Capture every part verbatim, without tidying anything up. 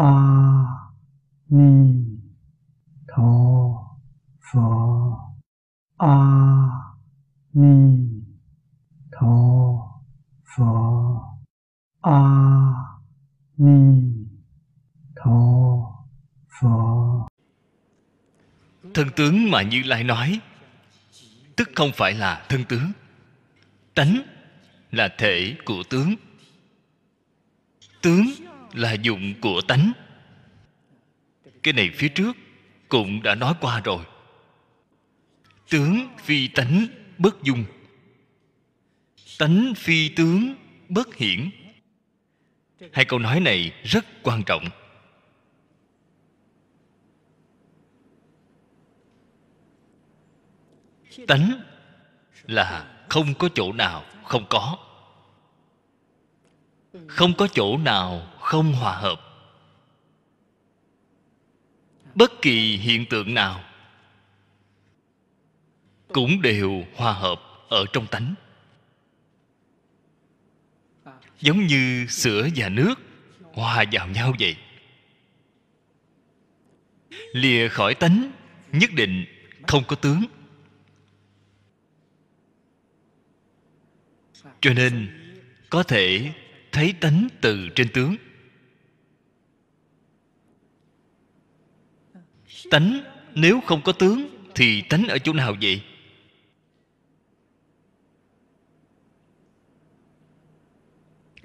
A Di Đà Phật, A Di Đà Phật, A Di Đà Phật. Thân tướng mà Như Lai nói tức không phải là thân tướng. Tánh là thể của tướng, tướng là dụng của tánh. Cái này phía trước cũng đã nói qua rồi. Tướng phi tánh bất dung, tánh phi tướng bất hiển. Hai câu nói này rất quan trọng. Tánh là không có chỗ nào không có, không có chỗ nào không hòa hợp. Bất kỳ hiện tượng nào cũng đều hòa hợp ở trong tánh. Giống như sữa và nước hòa vào nhau vậy. Lìa khỏi tánh nhất định không có tướng. Cho nên có thể thấy tánh từ trên tướng. Tánh nếu không có tướng thì tánh ở chỗ nào vậy?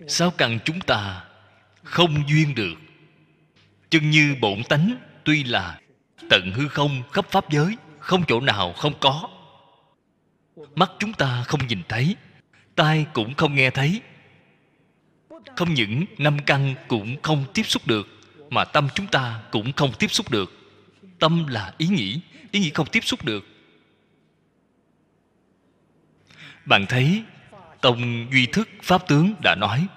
Sao căn chúng ta không duyên được? Chân như bổn tánh tuy là tận hư không khắp pháp giới, không chỗ nào không có. Mắt chúng ta không nhìn thấy, tai cũng không nghe thấy, không những năm căn cũng không tiếp xúc được, mà tâm chúng ta cũng không tiếp xúc được. Tâm là ý nghĩ, ý nghĩ không tiếp xúc được. Bạn thấy Tông Duy Thức Pháp Tướng đã nói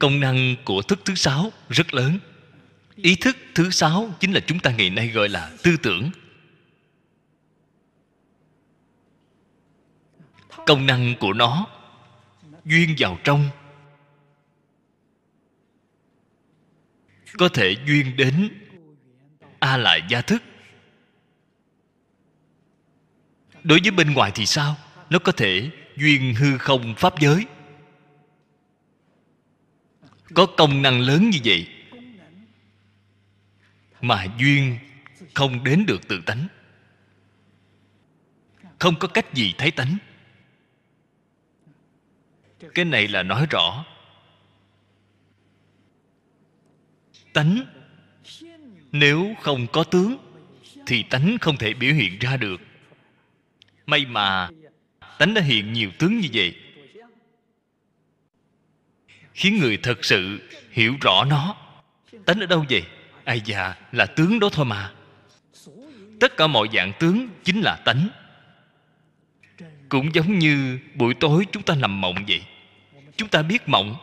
công năng của thức thứ sáu rất lớn. Ý thức thứ sáu chính là chúng ta ngày nay gọi là tư tưởng. Công năng của nó duyên vào trong, có thể duyên đến A Lại Gia Thức. Đối với bên ngoài thì sao? Nó có thể duyên hư không pháp giới. Có công năng lớn như vậy mà duyên không đến được tự tánh, không có cách gì thấy tánh. Cái này là nói rõ tánh nếu không có tướng thì tánh không thể biểu hiện ra được. May mà tánh đã hiện nhiều tướng như vậy, khiến người thật sự hiểu rõ nó. Tánh ở đâu vậy? Ai dạ, là tướng đó thôi mà. Tất cả mọi dạng tướng chính là tánh. Cũng giống như buổi tối chúng ta nằm mộng vậy. Chúng ta biết mộng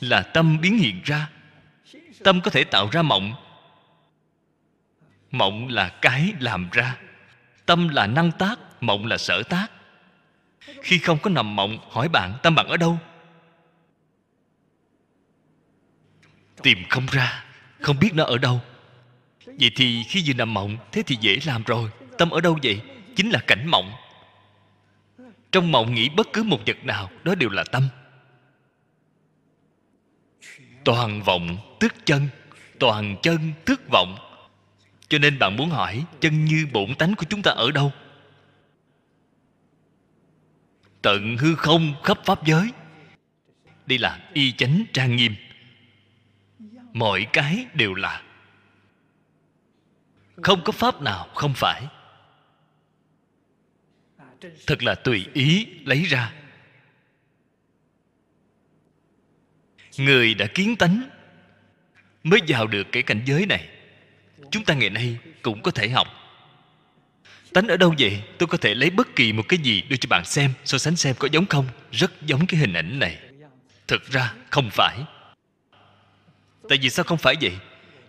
là tâm biến hiện ra. Tâm có thể tạo ra mộng. Mộng là cái làm ra. Tâm là năng tác, mộng là sở tác. Khi không có nằm mộng, hỏi bạn tâm bạn ở đâu? Tìm không ra, không biết nó ở đâu. Vậy thì khi vừa nằm mộng, thế thì dễ làm rồi. Tâm ở đâu vậy? Chính là cảnh mộng. Trong mộng nghĩ bất cứ một vật nào, đó đều là tâm. Toàn vọng tức chân, toàn chân tức vọng. Cho nên bạn muốn hỏi chân như bổn tánh của chúng ta ở đâu? Tận hư không khắp pháp giới. Đây là y chánh trang nghiêm. Mọi cái đều là, không có pháp nào không phải. Thật là tùy ý lấy ra. Người đã kiến tánh mới vào được cái cảnh giới này. Chúng ta ngày nay cũng có thể học. Tánh ở đâu vậy? Tôi có thể lấy bất kỳ một cái gì đưa cho bạn xem, so sánh xem có giống không. Rất giống cái hình ảnh này. Thực ra không phải. Tại vì sao không phải vậy?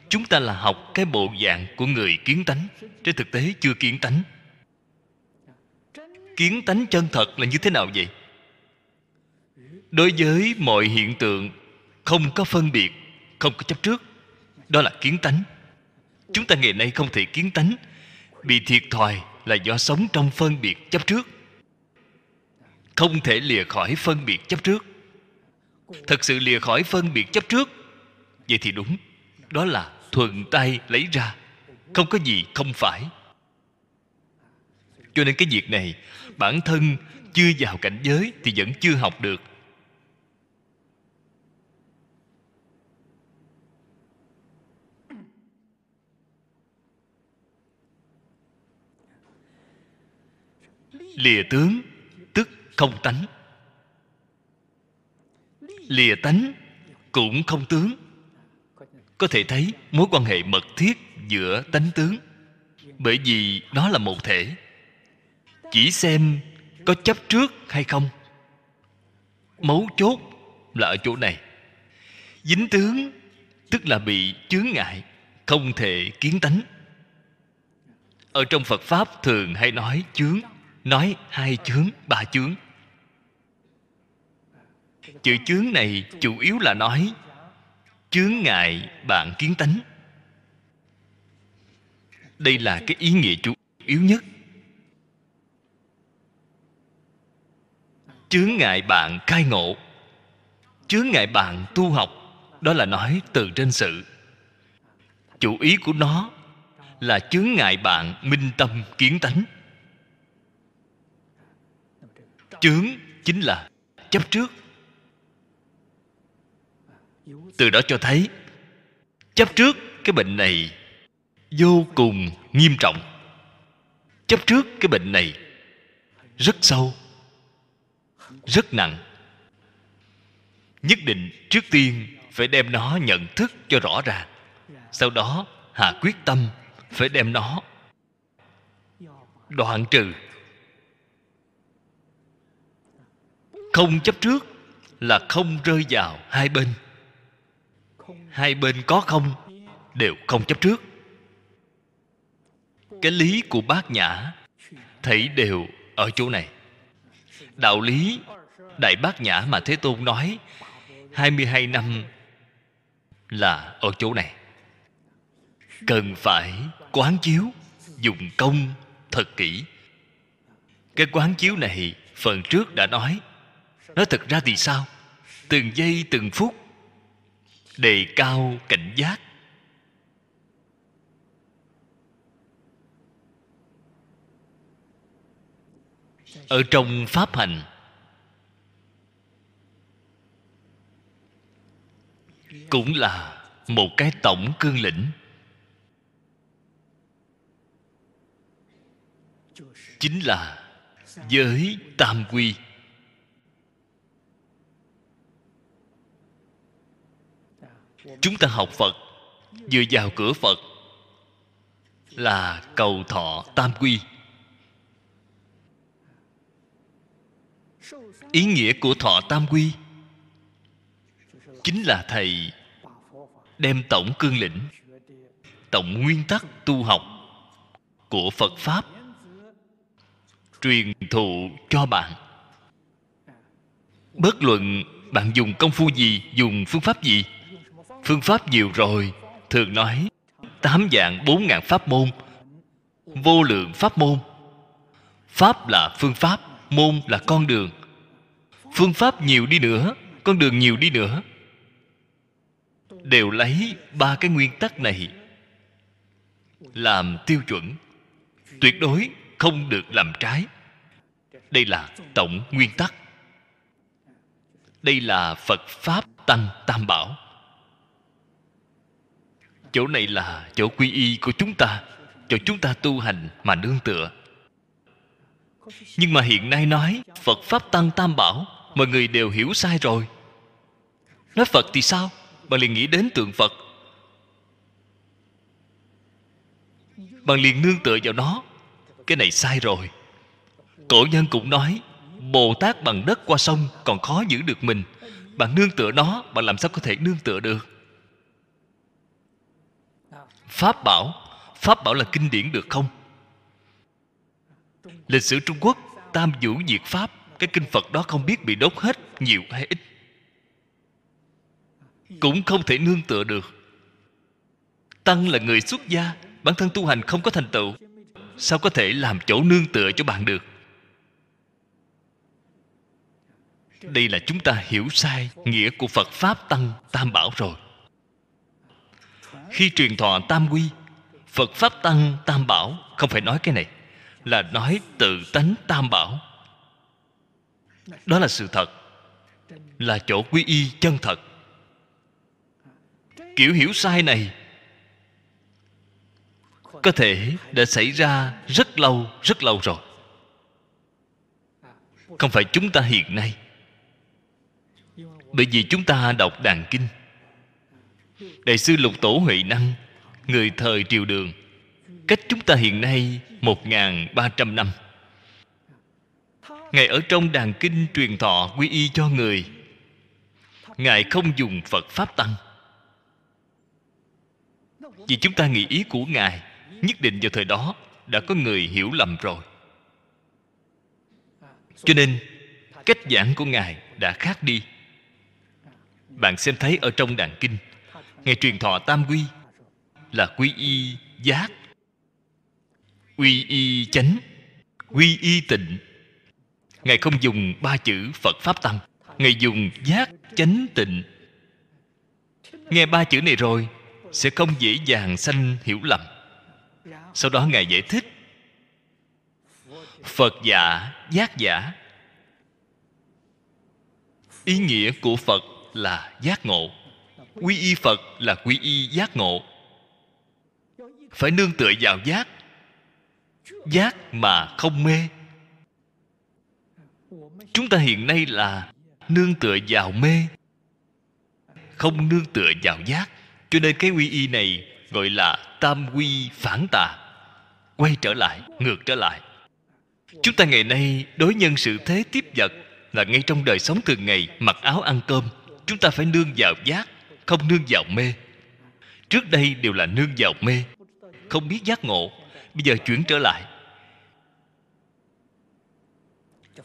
Chúng ta là học cái bộ dạng của người kiến tánh, trên thực tế chưa kiến tánh. Kiến tánh chân thật là như thế nào vậy? Đối với mọi hiện tượng không có phân biệt, không có chấp trước. Đó là kiến tánh. Chúng ta ngày nay không thể kiến tánh. Bị thiệt thòi là do sống trong phân biệt chấp trước, không thể lìa khỏi phân biệt chấp trước. Thật sự lìa khỏi phân biệt chấp trước, vậy thì đúng, đó là thuận tay lấy ra, không có gì không phải. Cho nên cái việc này bản thân chưa vào cảnh giới thì vẫn chưa học được. Lìa tướng tức không tánh, lìa tánh cũng không tướng. Có thể thấy mối quan hệ mật thiết giữa tánh tướng, bởi vì nó là một thể. Chỉ xem có chấp trước hay không, mấu chốt là ở chỗ này. Dính tướng tức là bị chướng ngại, không thể kiến tánh. Ở trong Phật Pháp thường hay nói chướng, nói hai chướng, ba chướng. Chữ chướng này chủ yếu là nói chướng ngại bạn kiến tánh. Đây là cái ý nghĩa chủ yếu nhất. Chướng ngại bạn khai ngộ, chướng ngại bạn tu học, đó là nói từ trên sự. Chủ ý của nó là chướng ngại bạn minh tâm kiến tánh. Chướng chính là chấp trước. Từ đó cho thấy chấp trước, cái bệnh này vô cùng nghiêm trọng. Chấp trước cái bệnh này rất sâu, rất nặng. Nhất định trước tiên phải đem nó nhận thức cho rõ ràng, sau đó hạ quyết tâm phải đem nó đoạn trừ. Không chấp trước là không rơi vào hai bên. Hai bên có không đều không chấp trước. Cái lý của Bát Nhã thấy đều ở chỗ này. Đạo lý Đại Bát Nhã mà Thế Tôn nói hai mươi hai năm là ở chỗ này. Cần phải quán chiếu, dùng công thật kỹ. Cái quán chiếu này phần trước đã nói. Nói thật ra thì sao? Từng giây từng phút đề cao cảnh giác. Ở trong pháp hành, cũng là một cái tổng cương lĩnh, chính là giới tam quy. Chúng ta học Phật, vừa vào cửa Phật là cầu thọ tam quy. Ý nghĩa của thọ tam quy chính là thầy đem tổng cương lĩnh, tổng nguyên tắc tu học của Phật Pháp truyền thụ cho bạn. Bất luận bạn dùng công phu gì, dùng phương pháp gì. Phương pháp nhiều rồi, thường nói tám dạng bốn ngàn pháp môn, vô lượng pháp môn. Pháp là phương pháp, môn là con đường. Phương pháp nhiều đi nữa, con đường nhiều đi nữa, đều lấy ba cái nguyên tắc này làm tiêu chuẩn, tuyệt đối không được làm trái. Đây là tổng nguyên tắc. Đây là Phật Pháp Tăng Tam Bảo. Chỗ này là chỗ quy y của chúng ta, chỗ chúng ta tu hành mà nương tựa. Nhưng mà hiện nay nói Phật Pháp Tăng Tam Bảo, mọi người đều hiểu sai rồi. Nói Phật thì sao? Bạn liền nghĩ đến tượng Phật, bạn liền nương tựa vào nó. Cái này sai rồi. Cổ nhân cũng nói Bồ Tát bằng đất qua sông còn khó giữ được mình, bạn nương tựa nó, bạn làm sao có thể nương tựa được? Pháp bảo, Pháp bảo là kinh điển được không? Lịch sử Trung Quốc, Tam Vũ Diệt Pháp, cái kinh Phật đó không biết bị đốt hết nhiều hay ít. cũng không thể nương tựa được. Tăng là người xuất gia, bản thân tu hành không có thành tựu, sao có thể làm chỗ nương tựa cho bạn được? Đây là chúng ta hiểu sai nghĩa của Phật Pháp Tăng Tam Bảo rồi. Khi truyền thọ Tam Quy, Phật Pháp Tăng Tam Bảo không phải nói cái này, là nói tự tánh Tam Bảo. Đó là sự thật, là chỗ quy y chân thật. Kiểu hiểu sai này có thể đã xảy ra rất lâu, rất lâu rồi. Không phải chúng ta hiện nay. Bởi vì chúng ta đọc Đàn Kinh, Đại sư Lục Tổ Huệ Năng, người thời Triều Đường, cách chúng ta hiện nay một nghìn ba trăm năm. Ngài ở trong Đàn Kinh truyền thọ quy y cho người. Ngài không dùng Phật Pháp Tăng. Vì chúng ta nghĩ ý của Ngài, nhất định vào thời đó đã có người hiểu lầm rồi. Cho nên cách giảng của Ngài đã khác đi. Bạn xem thấy ở trong Đàn Kinh, Ngài truyền thọ Tam Quy là quy y giác, quy y chánh, quy y tịnh. Ngài không dùng ba chữ Phật Pháp Tăng, Ngài dùng giác, chánh, tịnh. Nghe ba chữ này rồi sẽ không dễ dàng sanh hiểu lầm. Sau đó Ngài giải thích: Phật giả, giác giả. Ý nghĩa của Phật là giác ngộ. Quy y Phật là quy y giác ngộ. Phải nương tựa vào giác, giác mà không mê. Chúng ta hiện nay là nương tựa vào mê, không nương tựa vào giác. Cho nên cái quy y này gọi là tam quy phản tà, quay trở lại, ngược trở lại. Chúng ta ngày nay đối nhân xử thế tiếp vật, là ngay trong đời sống thường ngày, mặc áo ăn cơm, chúng ta phải nương vào giác, không nương vào mê. Trước đây đều là nương vào mê, không biết giác ngộ. Bây giờ chuyển trở lại.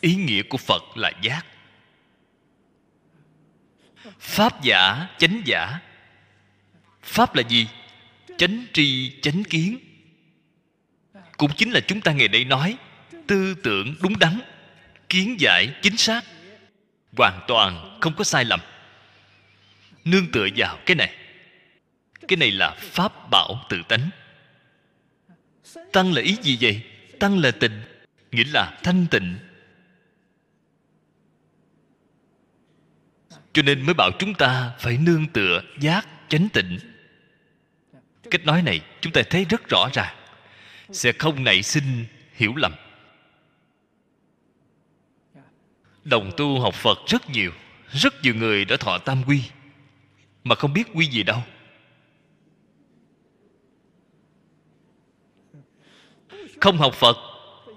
Ý nghĩa của Phật là giác. Pháp giả, chánh giả. Pháp là gì? Chánh tri, chánh kiến. Cũng chính là chúng ta ngày nay nói tư tưởng đúng đắn, kiến giải chính xác, hoàn toàn không có sai lầm. Nương tựa vào cái này. Cái này là Pháp Bảo tự tánh. Tăng là ý gì vậy? Tăng là tịnh, nghĩa là thanh tịnh. Cho nên mới bảo chúng ta phải nương tựa giác, chánh, tịnh. Cách nói này chúng ta thấy rất rõ ràng, sẽ không nảy sinh hiểu lầm. Đồng tu học Phật rất nhiều, rất nhiều người đã thọ tam quy mà không biết quy gì đâu. Không học Phật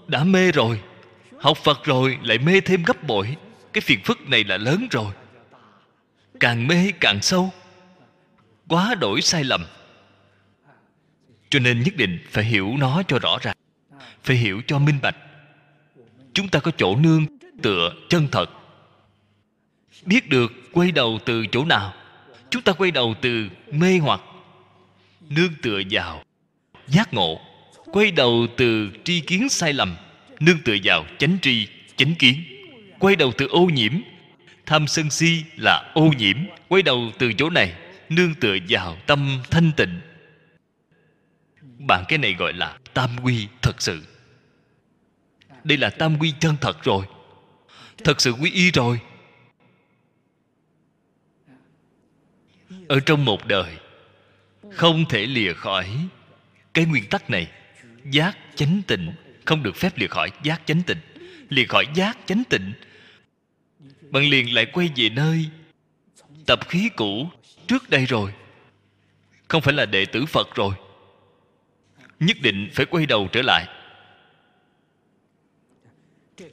đã mê rồi, học Phật rồi lại mê thêm gấp bội. Cái phiền phức này là lớn rồi, càng mê càng sâu, quá đổi sai lầm. Cho nên nhất định phải hiểu nó cho rõ ràng, phải hiểu cho minh bạch. Chúng ta có chỗ nương tựa chân thật, biết được quay đầu từ chỗ nào. Chúng ta quay đầu từ mê hoặc, nương tựa vào giác ngộ. Quay đầu từ tri kiến sai lầm, nương tựa vào chánh tri, chánh kiến. Quay đầu từ ô nhiễm, tham sân si là ô nhiễm. Quay đầu từ chỗ này, nương tựa vào tâm thanh tịnh. Bạn cái này gọi là tam quy thật sự. Đây là tam quy chân thật rồi, thật sự quy y rồi. Ở trong một đời không thể lìa khỏi cái nguyên tắc này. Giác, chánh, tịnh. Không được phép lìa khỏi giác, chánh, tịnh. Lìa khỏi giác, chánh, tịnh, bạn liền lại quay về nơi tập khí cũ trước đây rồi, không phải là đệ tử Phật rồi. Nhất định phải quay đầu trở lại.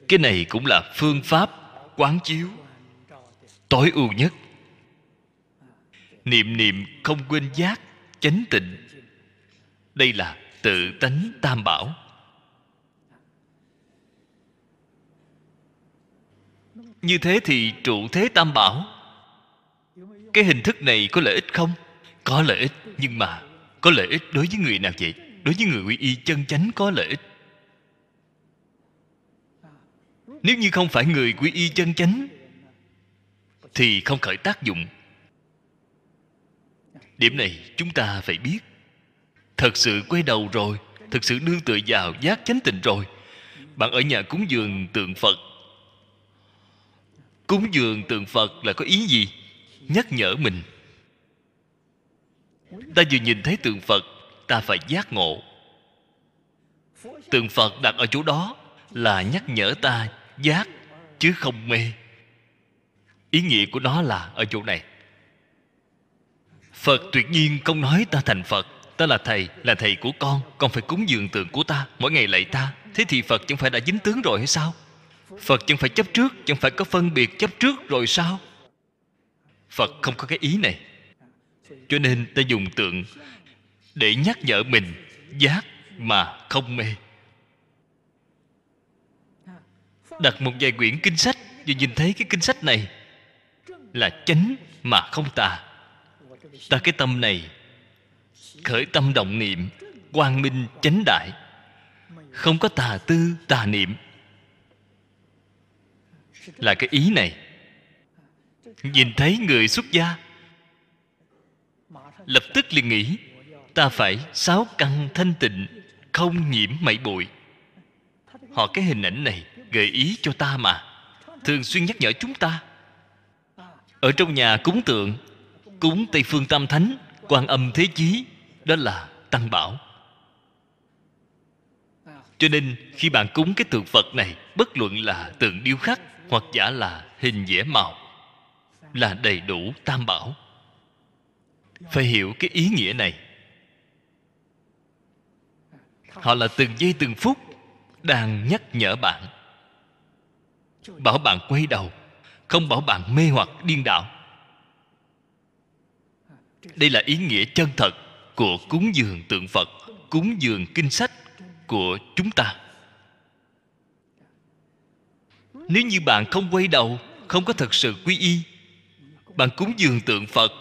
Cái này cũng là phương pháp quán chiếu tối ưu nhất. Niệm niệm không quên giác, chánh, tịnh. Đây là tự tánh tam bảo. Như thế thì trụ thế tam bảo cái hình thức này có lợi ích không? Có lợi ích, nhưng mà có lợi ích đối với người nào vậy? Đối với người quy y chân chánh có lợi ích. Nếu như không phải người quy y chân chánh thì không khởi tác dụng. Điểm này chúng ta phải biết. Thật sự quay đầu rồi, thật sự đương tựa vào giác chánh tịnh rồi, bạn ở nhà cúng dường tượng Phật. Cúng dường tượng Phật là có ý gì? Nhắc nhở mình. Ta vừa nhìn thấy tượng Phật, ta phải giác ngộ. Tượng Phật đặt ở chỗ đó là nhắc nhở ta giác, chứ không mê. Ý nghĩa của nó là ở chỗ này. Phật tuyệt nhiên không nói ta thành Phật, ta là thầy, là thầy của con, con phải cúng dường tượng của ta, mỗi ngày lạy ta. Thế thì Phật chẳng phải đã dính tướng rồi hay sao? Phật chẳng phải chấp trước, chẳng phải có phân biệt chấp trước rồi sao? Phật không có cái ý này. Cho nên ta dùng tượng để nhắc nhở mình giác mà không mê. Đặt một vài quyển kinh sách, và nhìn thấy cái kinh sách này là chánh mà không tà. Ta cái tâm này khởi tâm động niệm quang minh chánh đại, không có tà tư tà niệm, là cái ý này. Nhìn thấy người xuất gia lập tức liền nghĩ ta phải sáu căn thanh tịnh, không nhiễm mảy bụi. Họ cái hình ảnh này gợi ý cho ta mà, thường xuyên nhắc nhở chúng ta. Ở trong nhà cúng tượng, cúng Tây Phương Tam Thánh, Quan Âm Thế Chí, đó là Tăng Bảo. Cho nên khi bạn cúng cái tượng Phật này, bất luận là tượng điêu khắc hoặc giả là hình vẽ màu, là đầy đủ Tam Bảo. Phải hiểu cái ý nghĩa này. Họ là từng giây từng phút đang nhắc nhở bạn, bảo bạn quay đầu, không bảo bạn mê hoặc điên đảo. Đây là ý nghĩa chân thật của cúng dường tượng Phật, cúng dường kinh sách của chúng ta. Nếu như bạn không quay đầu, không có thật sự quy y, bạn cúng dường tượng Phật,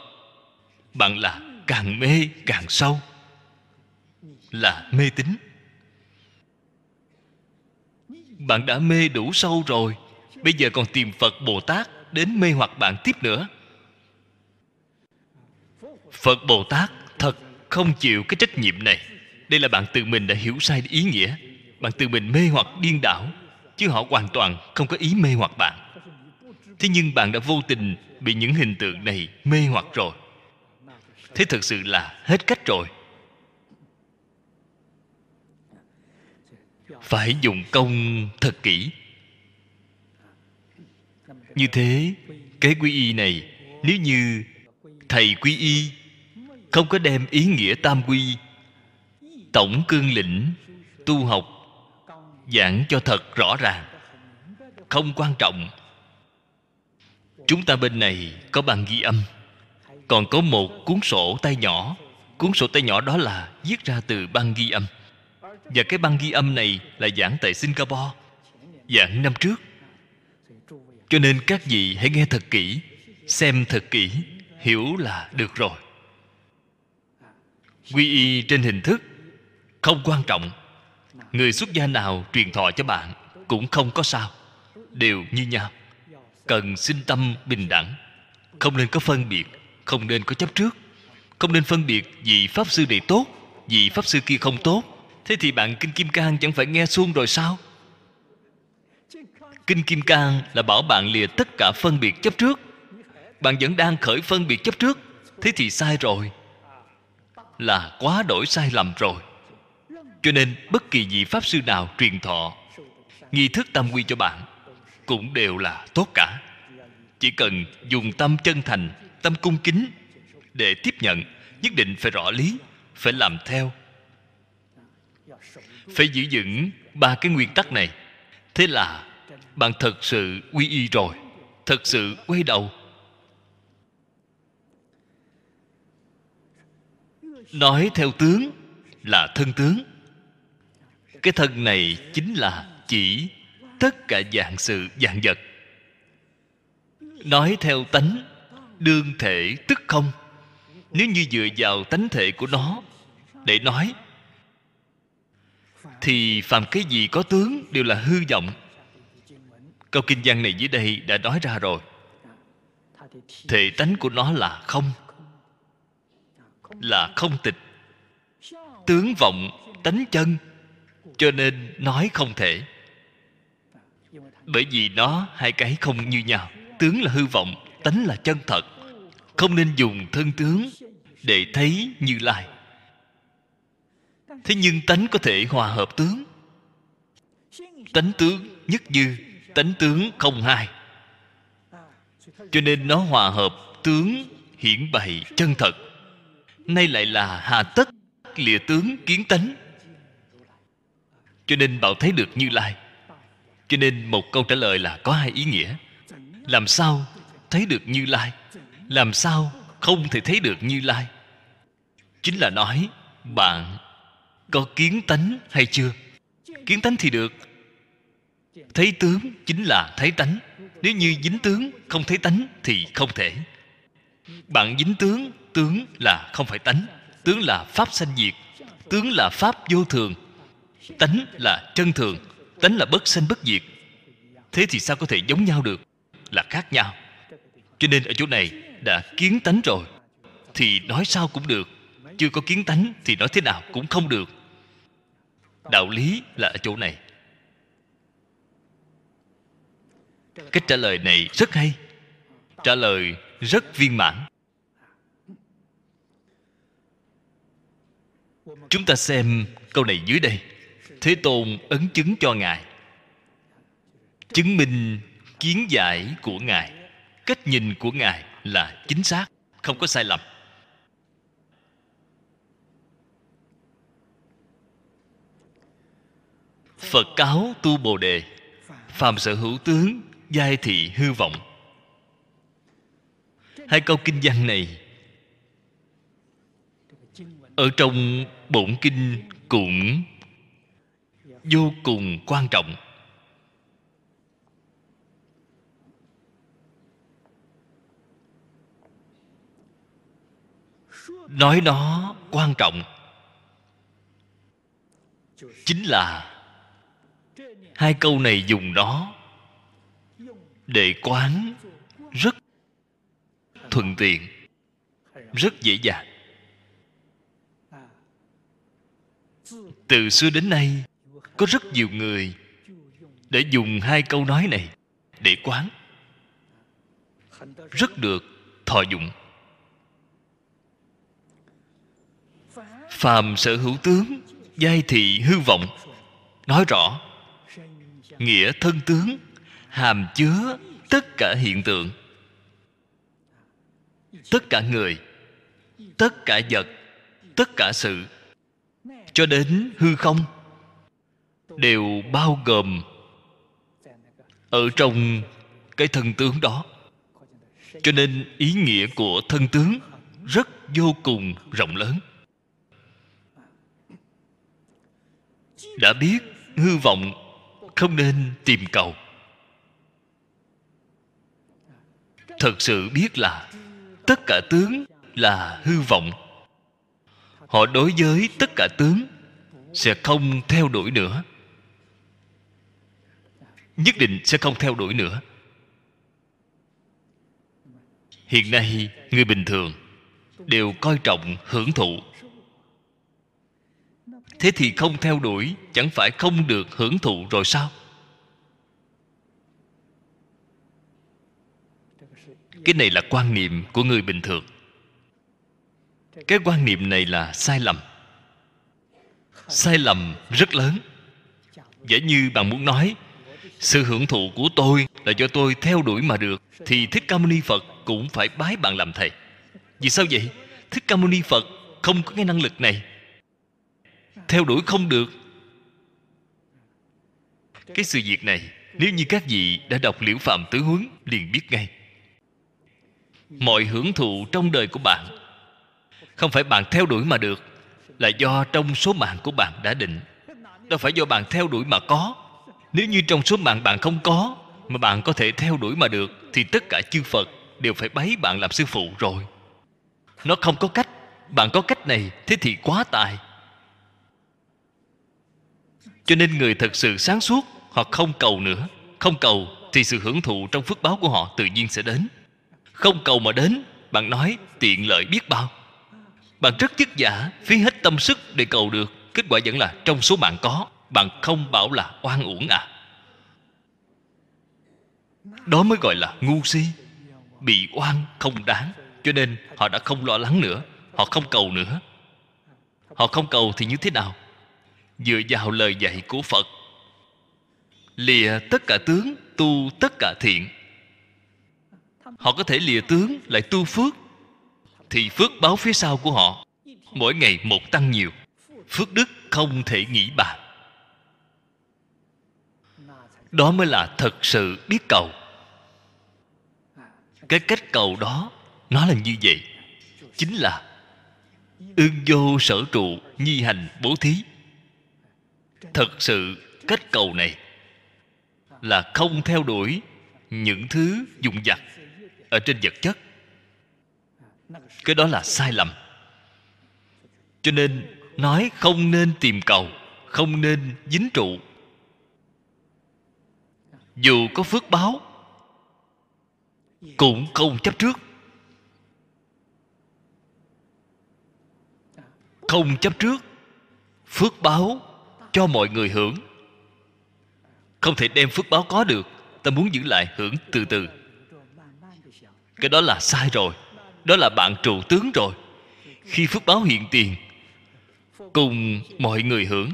bạn là càng mê càng sâu, là mê tín. Bạn đã mê đủ sâu rồi, bây giờ còn tìm Phật Bồ Tát đến mê hoặc bạn tiếp nữa. Phật Bồ Tát thật không chịu cái trách nhiệm này. Đây là bạn tự mình đã hiểu sai ý nghĩa, bạn tự mình mê hoặc điên đảo, chứ họ hoàn toàn không có ý mê hoặc bạn. Thế nhưng bạn đã vô tình bị những hình tượng này mê hoặc rồi. Thế thật sự là hết cách rồi. Phải dùng công thật kỹ. Như thế, cái quy y này, nếu như thầy quy y không có đem ý nghĩa tam quy, tổng cương lĩnh, tu học, giảng cho thật rõ ràng, không quan trọng. Chúng ta bên này có bàn ghi âm, còn có một cuốn sổ tay nhỏ. Cuốn sổ tay nhỏ đó là viết ra từ băng ghi âm. Và cái băng ghi âm này là giảng tại Singapore, giảng năm trước. Cho nên các vị hãy nghe thật kỹ, xem thật kỹ, hiểu là được rồi. Quy y trên hình thức không quan trọng. Người xuất gia nào truyền thọ cho bạn cũng không có sao, đều như nhau. Cần sinh tâm bình đẳng, không nên có phân biệt, không nên có chấp trước, không nên phân biệt vì pháp sư này tốt, vì pháp sư kia không tốt. Thế thì bạn Kinh Kim Cang chẳng phải nghe suông rồi sao? Kinh Kim Cang là bảo bạn lìa tất cả phân biệt chấp trước. Bạn vẫn đang khởi phân biệt chấp trước, thế thì sai rồi, là quá đổi sai lầm rồi. Cho nên bất kỳ vị pháp sư nào truyền thọ nghi thức tam quy cho bạn cũng đều là tốt cả. Chỉ cần dùng tâm chân thành, tâm cung kính để tiếp nhận, nhất định phải rõ lý, phải làm theo, phải giữ vững ba cái nguyên tắc này. Thế là bạn thật sự quy y rồi, thật sự quay đầu. Nói theo tướng là thân tướng. Cái thân này chính là chỉ tất cả vạn sự vạn vật. Nói theo tánh đương thể tức không. Nếu như dựa vào tánh thể của nó để nói thì phàm cái gì có tướng đều là hư vọng. Câu kinh văn này dưới đây đã nói ra rồi. Thể tánh của nó là không, là không tịch. Tướng vọng tánh chân, cho nên nói không thể. Bởi vì nó hai cái không như nhau. Tướng là hư vọng, tánh là chân thật. Không nên dùng thân tướng để thấy Như Lai. Thế nhưng tánh có thể hòa hợp tướng. Tánh tướng nhất như, tánh tướng không hai. Cho nên nó hòa hợp tướng hiển bày chân thật. Nay lại là hà tất lìa tướng kiến tánh. Cho nên bảo thấy được Như Lai. Cho nên một câu trả lời là có hai ý nghĩa. Làm sao thấy được Như Lai? Làm sao không thể thấy được Như Lai? Chính là nói bạn có kiến tánh hay chưa? Kiến tánh thì được. Thấy tướng chính là thấy tánh. Nếu như dính tướng không thấy tánh thì không thể. Bạn dính tướng, tướng là không phải tánh. Tướng là pháp sanh diệt. Tướng là pháp vô thường. Tánh là chân thường. Tánh là bất sanh bất diệt. Thế thì sao có thể giống nhau được? Là khác nhau. Cho nên ở chỗ này đã kiến tánh rồi thì nói sao cũng được. Chưa có kiến tánh thì nói thế nào cũng không được. Đạo lý là ở chỗ này. Cách trả lời này rất hay. Trả lời rất viên mãn. Chúng ta xem câu này dưới đây. Thế Tôn ấn chứng cho Ngài, chứng minh kiến giải của Ngài, cách nhìn của Ngài là chính xác, không có sai lầm. Phật cáo tu Bồ Đề, phàm sở hữu tướng, giai thị hư vọng. Hai câu kinh văn này ở trong bổn kinh cũng vô cùng quan trọng. Nói nó quan trọng chính là hai câu này dùng nó để quán rất thuận tiện, rất dễ dàng. Từ xưa đến nay có rất nhiều người để dùng hai câu nói này để quán, rất được thọ dụng. Phàm sở hữu tướng, giai thị hư vọng, nói rõ nghĩa thân tướng hàm chứa tất cả hiện tượng, tất cả người, tất cả vật, tất cả sự, cho đến hư không, đều bao gồm ở trong cái thân tướng đó. Cho nên ý nghĩa của thân tướng rất vô cùng rộng lớn. Đã biết hư vọng không nên tìm cầu. Thật sự biết là tất cả tướng là hư vọng. Họ đối với tất cả tướng sẽ không theo đuổi nữa. Nhất định sẽ không theo đuổi nữa. Hiện nay người bình thường đều coi trọng hưởng thụ. Thế thì không theo đuổi chẳng phải không được hưởng thụ rồi sao? Cái này là quan niệm của người bình thường. Cái quan niệm này là sai lầm. Sai lầm rất lớn. Giả như bạn muốn nói sự hưởng thụ của tôi là do tôi theo đuổi mà được, thì Thích Ca Mâu Ni Phật cũng phải bái bạn làm thầy. Vì sao vậy? Thích Ca Mâu Ni Phật không có cái năng lực này, theo đuổi không được. Cái sự việc này nếu như các vị đã đọc Liễu Phạm Tứ Huấn liền biết ngay. Mọi hưởng thụ trong đời của bạn không phải bạn theo đuổi mà được, là do trong số mạng của bạn đã định. Đâu phải do bạn theo đuổi mà có. Nếu như trong số mạng bạn không có mà bạn có thể theo đuổi mà được, thì tất cả chư Phật đều phải bái bạn làm sư phụ rồi. Nó không có cách. Bạn có cách này, thế thì quá tài. Cho nên người thật sự sáng suốt, họ không cầu nữa. Không cầu thì sự hưởng thụ trong phước báo của họ tự nhiên sẽ đến. Không cầu mà đến, bạn nói tiện lợi biết bao. Bạn rất vất vả, phí hết tâm sức để cầu được, kết quả vẫn là trong số bạn có. Bạn không bảo là oan uổng à? Đó mới gọi là ngu si, bị oan không đáng. Cho nên họ đã không lo lắng nữa, họ không cầu nữa. Họ không cầu thì như thế nào? Dựa vào lời dạy của Phật, lìa tất cả tướng, tu tất cả thiện. Họ có thể lìa tướng lại tu phước, thì phước báo phía sau của họ mỗi ngày một tăng nhiều. Phước đức không thể nghĩ bàn. Đó mới là thật sự biết cầu. Cái cách cầu đó nó là như vậy, chính là ương vô sở trụ, nhi hành bố thí. Thật sự cách cầu này là không theo đuổi những thứ dùng vặt ở trên vật chất. Cái đó là sai lầm. Cho nên nói không nên tìm cầu, không nên dính trụ. Dù có phước báo cũng không chấp trước. Không chấp trước, phước báo cho mọi người hưởng. Không thể đem phước báo có được, ta muốn giữ lại hưởng từ từ. Cái đó là sai rồi. Đó là bạn trụ tướng rồi. Khi phước báo hiện tiền, cùng mọi người hưởng,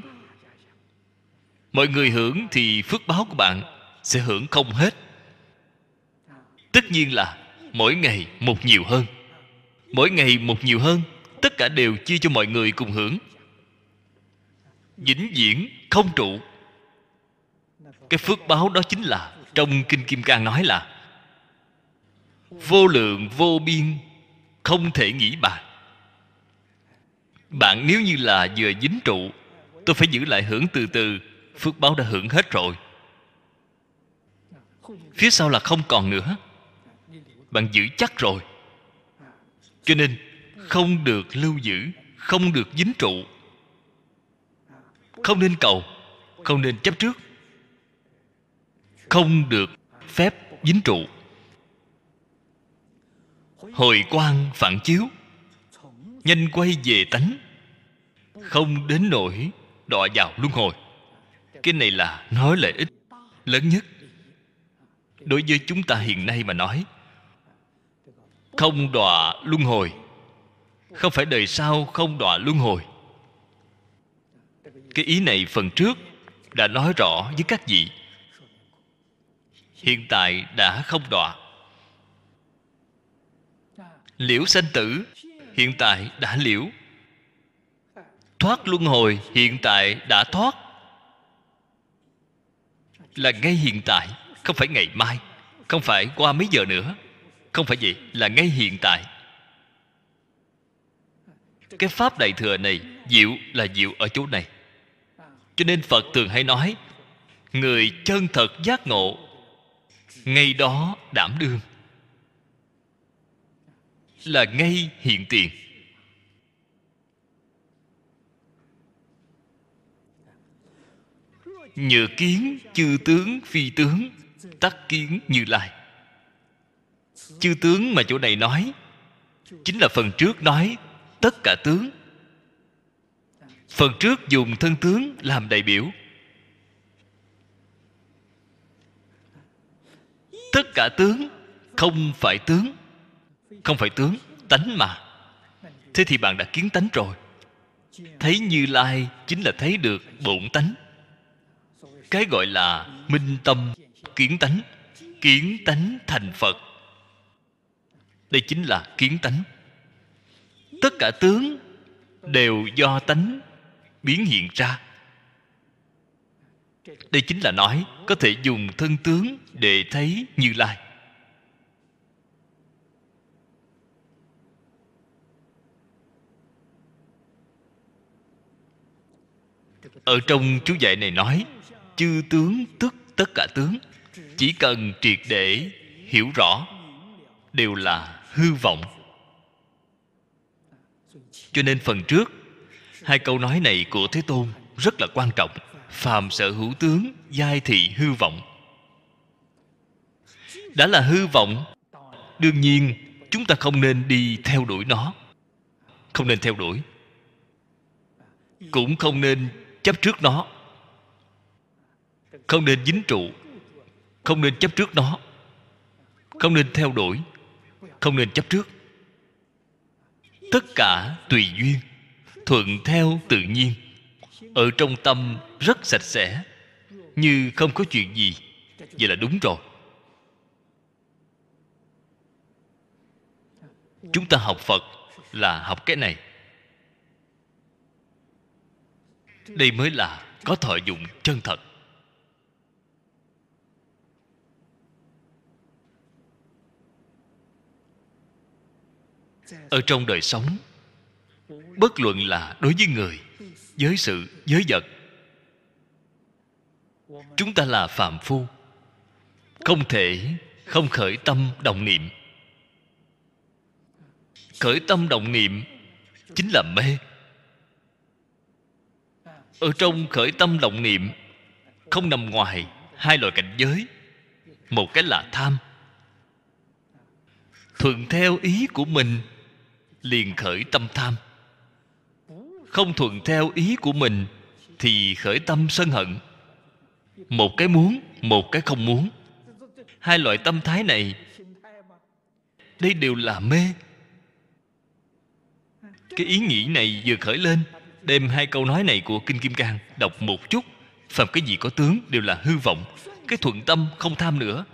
mọi người hưởng thì phước báo của bạn sẽ hưởng không hết. Tất nhiên là mỗi ngày một nhiều hơn. Mỗi ngày một nhiều hơn, tất cả đều chia cho mọi người cùng hưởng. Vĩnh viễn không trụ. Cái phước báo đó chính là trong Kinh Kim Cang nói là vô lượng vô biên, không thể nghĩ bàn. Bạn nếu như là vừa dính trụ, tôi phải giữ lại hưởng từ từ, phước báo đã hưởng hết rồi, phía sau là không còn nữa. Bạn giữ chắc rồi. Cho nên không được lưu giữ, không được dính trụ, không nên cầu, không nên chấp trước, không được phép dính trụ. Hồi quang phản chiếu, nhanh quay về tánh, không đến nỗi đọa vào luân hồi. Cái này là nói lợi ích lớn nhất đối với chúng ta hiện nay mà nói. Không đọa luân hồi, không phải đời sau không đọa luân hồi. Cái ý này phần trước đã nói rõ với các vị. Hiện tại đã không đọa. Liễu sanh tử, hiện tại đã liễu. Thoát luân hồi, hiện tại đã thoát. Là ngay hiện tại, không phải ngày mai, không phải qua mấy giờ nữa. Không phải vậy, là ngay hiện tại. Cái Pháp Đại Thừa này, diệu là diệu ở chỗ này. Cho nên Phật thường hay nói, người chân thật giác ngộ, ngay đó đảm đương, là ngay hiện tiền. Nhờ kiến chư tướng phi tướng, tắc kiến Như Lai. Chư tướng mà chỗ này nói chính là phần trước nói tất cả tướng. Phần trước dùng thân tướng làm đại biểu. Tất cả tướng không phải tướng, không phải tướng, tánh mà. Thế thì bạn đã kiến tánh rồi. Thấy Như Lai chính là thấy được bổn tánh. Cái gọi là minh tâm kiến tánh, kiến tánh thành Phật. Đây chính là kiến tánh. Tất cả tướng đều do tánh biến hiện ra. Đây chính là nói có thể dùng thân tướng để thấy Như Lai. Ở trong chú giải này nói chư tướng tức tất cả tướng. Chỉ cần triệt để hiểu rõ, đều là hư vọng. Cho nên phần trước hai câu nói này của Thế Tôn rất là quan trọng. Phàm sở hữu tướng, giai thị hư vọng. Đã là hư vọng, đương nhiên chúng ta không nên đi theo đuổi nó, không nên theo đuổi, cũng không nên chấp trước nó, không nên dính trụ, không nên chấp trước nó, không nên theo đuổi, không nên chấp trước. Tất cả tùy duyên, thuận theo tự nhiên, ở trong tâm rất sạch sẽ, như không có chuyện gì. Vậy là đúng rồi. Chúng ta học Phật là học cái này. Đây mới là có thọ dụng chân thật. Ở trong đời sống, bất luận là đối với người, với sự, với vật, chúng ta là phàm phu, không thể không khởi tâm động niệm. Khởi tâm động niệm chính là mê. Ở trong khởi tâm động niệm không nằm ngoài hai loại cảnh giới. Một cái là tham, thuận theo ý của mình liền khởi tâm tham, không thuận theo ý của mình thì khởi tâm sân hận. Một cái muốn, một cái không muốn. Hai loại tâm thái này, đây đều là mê. Cái ý nghĩ này vừa khởi lên, đem hai câu nói này của Kinh Kim Cang đọc một chút. Phàm cái gì có tướng đều là hư vọng. Cái thuận tâm không tham nữa,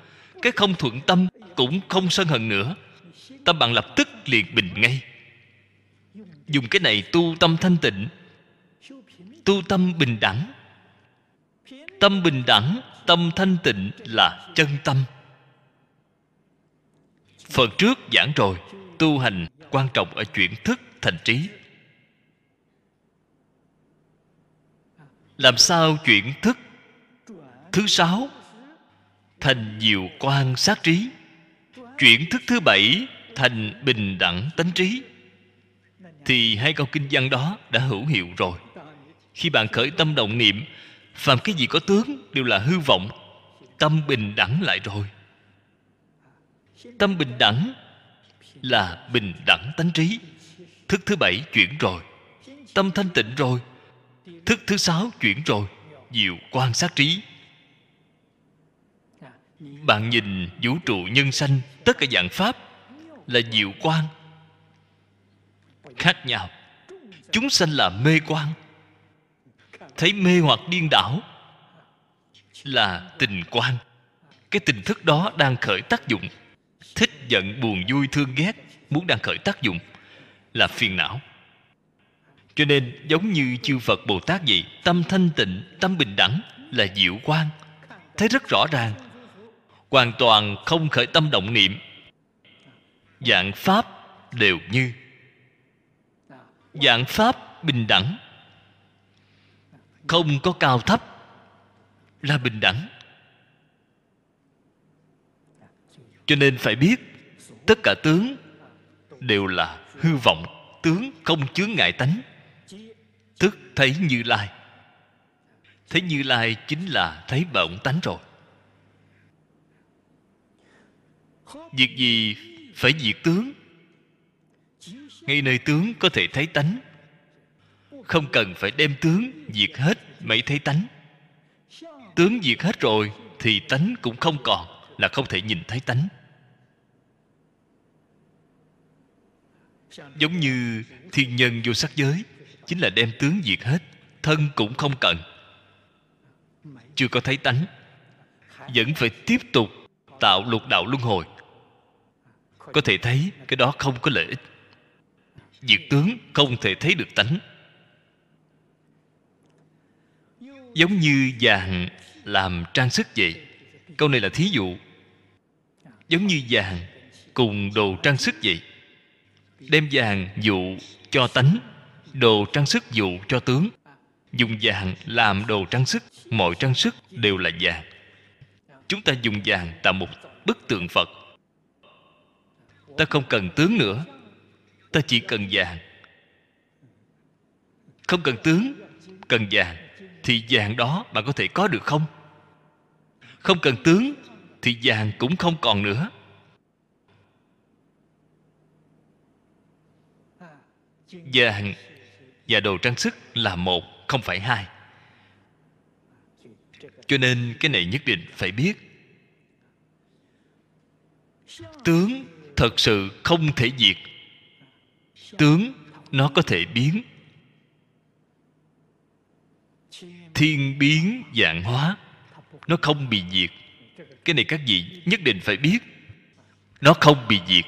cái không thuận tâm cũng không sân hận nữa. Tâm bạn lập tức liền bình ngay. Dùng cái này tu tâm thanh tịnh, tu tâm bình đẳng. Tâm bình đẳng, tâm thanh tịnh là chân tâm. Phần trước giảng rồi, tu hành quan trọng ở chuyển thức thành trí. Làm sao chuyển thức thứ sáu thành nhiều quan sát trí, chuyển thức thứ bảy thành bình đẳng tánh trí, thì hai câu kinh văn đó đã hữu hiệu rồi. Khi bạn khởi tâm động niệm, phàm cái gì có tướng đều là hư vọng, tâm bình đẳng lại rồi. Tâm bình đẳng là bình đẳng tánh trí. Thức thứ bảy chuyển rồi, tâm thanh tịnh rồi. Thức thứ sáu chuyển rồi, diệu quan sát trí. Bạn nhìn vũ trụ nhân sanh, tất cả dạng pháp là diệu quan, khác nhau. Chúng sanh là mê quan, thấy mê hoặc điên đảo là tình quan. Cái tình thức đó đang khởi tác dụng. Thích giận buồn vui thương ghét, muốn đang khởi tác dụng là phiền não. Cho nên giống như chư Phật Bồ Tát vậy, tâm thanh tịnh, tâm bình đẳng là diệu quan, thấy rất rõ ràng, hoàn toàn không khởi tâm động niệm. Dạng pháp đều như, dạng pháp bình đẳng, không có cao thấp, là bình đẳng. Cho nên phải biết tất cả tướng đều là hư vọng, tướng không chướng ngại tánh, tức thấy Như Lai. Thấy Như Lai chính là thấy bổn tánh rồi. Việc gì phải diệt tướng? Ngay nơi tướng có thể thấy tánh, không cần phải đem tướng diệt hết mới thấy tánh. Tướng diệt hết rồi thì tánh cũng không còn, là không thể nhìn thấy tánh. Giống như thiên nhân vô sắc giới, chính là đem tướng diệt hết, thân cũng không cần, chưa có thấy tánh, vẫn phải tiếp tục tạo lục đạo luân hồi. Có thể thấy cái đó không có lợi ích. Diệt tướng không thể thấy được tánh. Giống như vàng làm trang sức vậy. Câu này là thí dụ. Giống như vàng cùng đồ trang sức vậy. Đem vàng dụ cho tánh, đồ trang sức dụ cho tướng. Dùng vàng làm đồ trang sức, mọi trang sức đều là vàng. Chúng ta dùng vàng tạo một bức tượng Phật, Ta không cần tướng nữa, ta chỉ cần vàng. Không cần tướng, cần vàng. Thì vàng đó bạn có thể có được không? Không cần tướng thì vàng cũng không còn nữa. Vàng và đồ trang sức là một, không phải hai. Cho nên cái này nhất định phải biết. Tướng thật sự không thể diệt. Tướng nó có thể biến. Thiên biến vạn hóa, nó không bị diệt. Cái này các vị nhất định phải biết. Nó không bị diệt.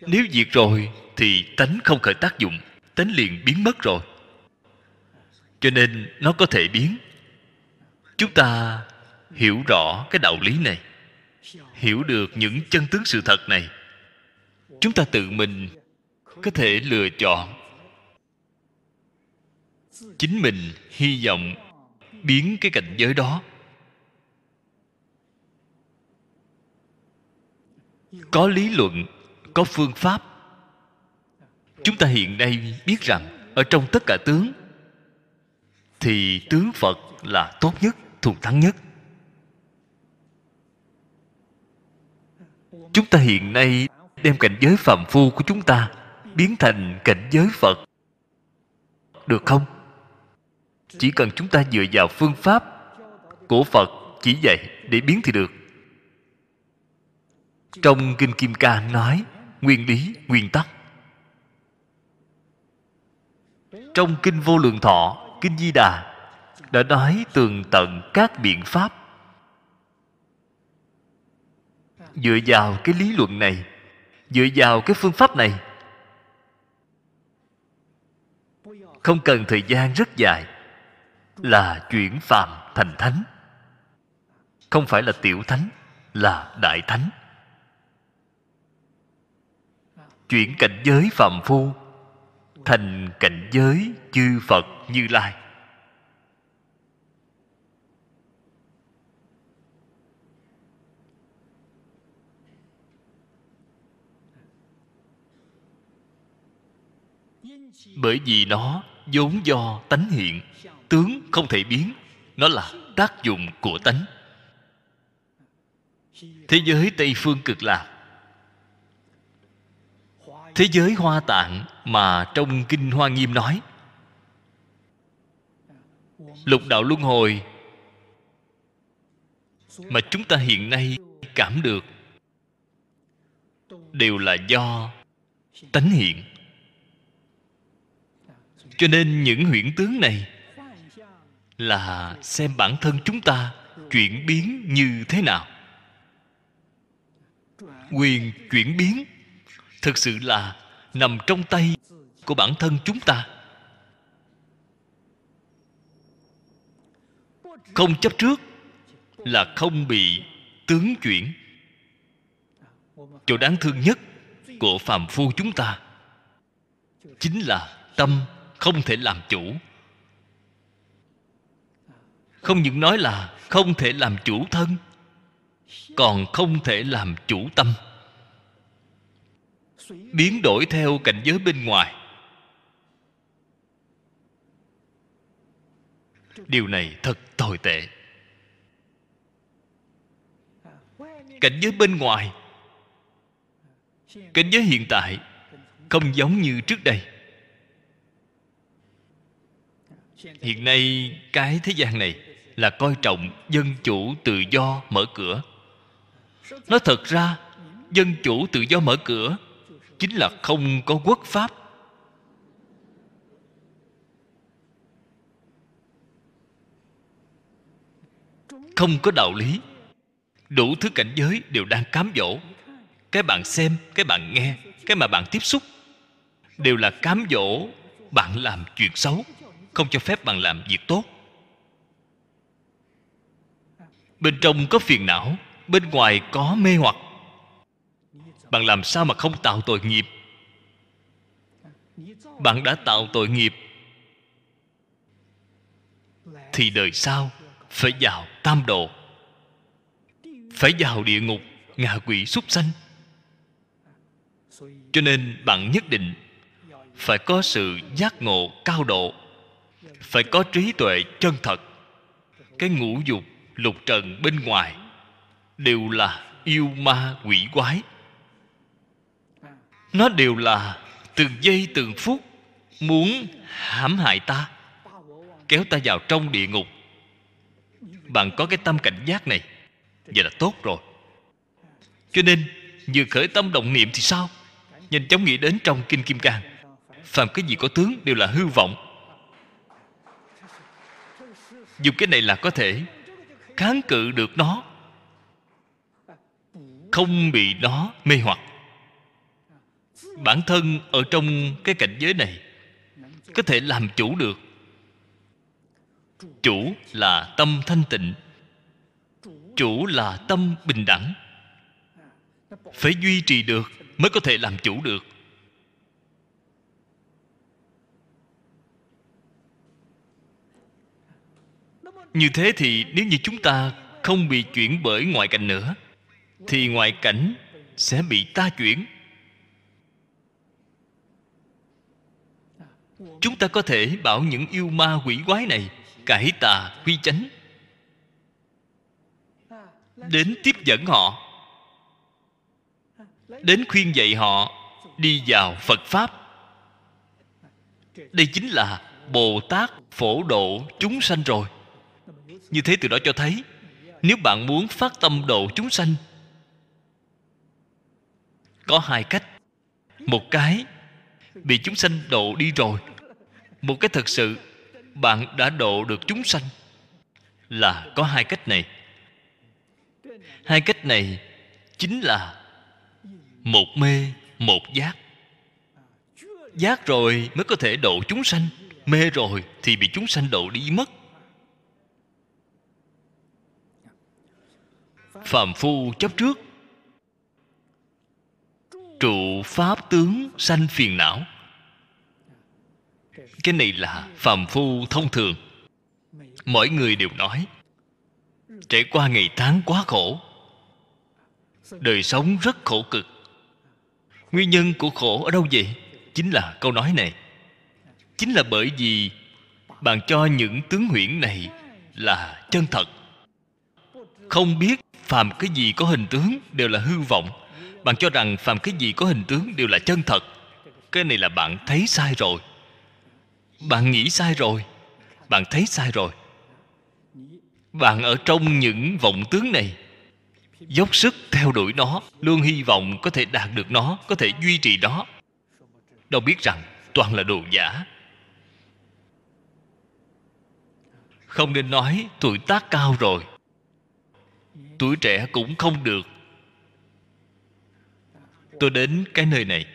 Nếu diệt rồi thì tánh không khởi tác dụng, tánh liền biến mất rồi. Cho nên nó có thể biến. Chúng ta hiểu rõ cái đạo lý này, hiểu được những chân tướng sự thật này, chúng ta tự mình có thể lựa chọn. Chính mình hy vọng biến cái cảnh giới đó. Có lý luận, có phương pháp. Chúng ta hiện nay biết rằng ở trong tất cả tướng thì tướng Phật là tốt nhất, thù thắng nhất. Chúng ta hiện nay đem cảnh giới phàm phu của chúng ta biến thành cảnh giới Phật, được không? Chỉ cần chúng ta dựa vào phương pháp của Phật chỉ dạy để biến thì được. Trong Kinh Kim Cang nói nguyên lý, nguyên tắc. Trong Kinh Vô Lượng Thọ, Kinh Di Đà đã nói tường tận các biện pháp. Dựa vào cái lý luận này, dựa vào cái phương pháp này, không cần thời gian rất dài là chuyển phàm thành thánh. Không phải là tiểu thánh, là đại thánh. Chuyển cảnh giới phàm phu thành cảnh giới chư Phật Như Lai. Bởi vì nó vốn do tánh hiện, tướng không thể biến, nó là tác dụng của tánh. Thế giới Tây Phương Cực Lạc, thế giới Hoa Tạng mà trong Kinh Hoa Nghiêm nói lục đạo luân hồi mà chúng ta hiện nay cảm được đều là do tánh hiện. Cho nên những huyễn tướng này là xem bản thân chúng ta chuyển biến như thế nào. Quyền chuyển biến thực sự là nằm trong tay của bản thân chúng ta. Không chấp trước là không bị tướng chuyển. Chỗ đáng thương nhất của phàm phu chúng ta chính là tâm không thể làm chủ. Không những nói là không thể làm chủ thân, còn không thể làm chủ tâm. Biến đổi theo cảnh giới bên ngoài. Điều này thật tồi tệ. Cảnh giới bên ngoài, cảnh giới hiện tại không giống như trước đây. Hiện nay cái thế gian này là coi trọng dân chủ tự do mở cửa. Nói thật ra, dân chủ tự do mở cửa chính là không có quốc pháp. Không có đạo lý. Đủ thứ cảnh giới đều đang cám dỗ. Cái bạn xem, cái bạn nghe, cái mà bạn tiếp xúc đều là cám dỗ bạn làm chuyện xấu, không cho phép bạn làm việc tốt. Bên trong có phiền não, bên ngoài có mê hoặc. Bạn làm sao mà không tạo tội nghiệp? Bạn đã tạo tội nghiệp thì đời sau phải vào tam độ, phải vào địa ngục, ngạ quỷ súc sanh. Cho nên bạn nhất định phải có sự giác ngộ cao độ, phải có trí tuệ chân thật. Cái ngũ dục lục trần bên ngoài đều là yêu ma quỷ quái, nó đều là từng giây từng phút muốn hãm hại ta, kéo ta vào trong địa ngục. Bạn có cái tâm cảnh giác này, vậy là tốt rồi. Cho nên vừa khởi tâm động niệm thì sao? Nhanh chóng nghĩ đến trong Kinh Kim Cang, phàm cái gì có tướng đều là hư vọng. Dùng cái này là có thể kháng cự được nó, không bị nó mê hoặc. Bản thân ở trong cái cảnh giới này có thể làm chủ được. Chủ là tâm thanh tịnh, chủ là tâm bình đẳng. Phải duy trì được mới có thể làm chủ được. Như thế thì nếu như chúng ta không bị chuyển bởi ngoại cảnh nữa, thì ngoại cảnh sẽ bị ta chuyển. Chúng ta có thể bảo những yêu ma quỷ quái này cải tà quy chánh, đến tiếp dẫn họ, đến khuyên dạy họ đi vào Phật Pháp. Đây chính là Bồ Tát phổ độ chúng sanh rồi. Như thế từ đó cho thấy, nếu bạn muốn phát tâm độ chúng sanh, có hai cách. Một cái bị chúng sanh độ đi rồi, một cái thật sự bạn đã độ được chúng sanh. Là có hai cách này. Hai cách này chính là một mê, một giác. Giác rồi mới có thể độ chúng sanh, mê rồi thì bị chúng sanh độ đi mất. Phàm phu chấp trước, trụ pháp tướng sanh phiền não. Cái này là phàm phu thông thường. Mỗi người đều nói trải qua ngày tháng quá khổ, đời sống rất khổ cực. Nguyên nhân của khổ ở đâu vậy? Chính là câu nói này. Chính là bởi vì bạn cho những tướng huyễn này là chân thật, không biết phàm cái gì có hình tướng đều là hư vọng. Bạn cho rằng phàm cái gì có hình tướng đều là chân thật. Cái này là bạn thấy sai rồi, bạn nghĩ sai rồi, bạn thấy sai rồi. Bạn ở trong những vọng tướng này dốc sức theo đuổi nó, luôn hy vọng có thể đạt được nó, có thể duy trì nó. Đâu biết rằng toàn là đồ giả. Không nên nói tuổi tác cao rồi, tuổi trẻ cũng không được. Tôi đến cái nơi này,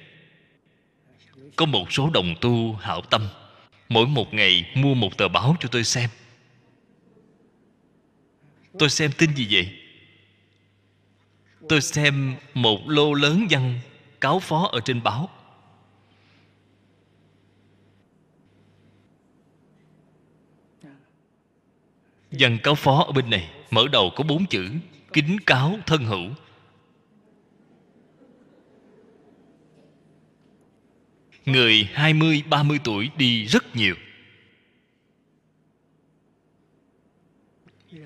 có một số đồng tu hảo tâm mỗi một ngày mua một tờ báo cho tôi xem. Tôi xem tin gì vậy? Tôi xem một lô lớn văn cáo phó ở trên báo. Văn cáo phó ở bên này mở đầu có bốn chữ: kính cáo thân hữu. Người hai mươi, ba mươi tuổi đi rất nhiều.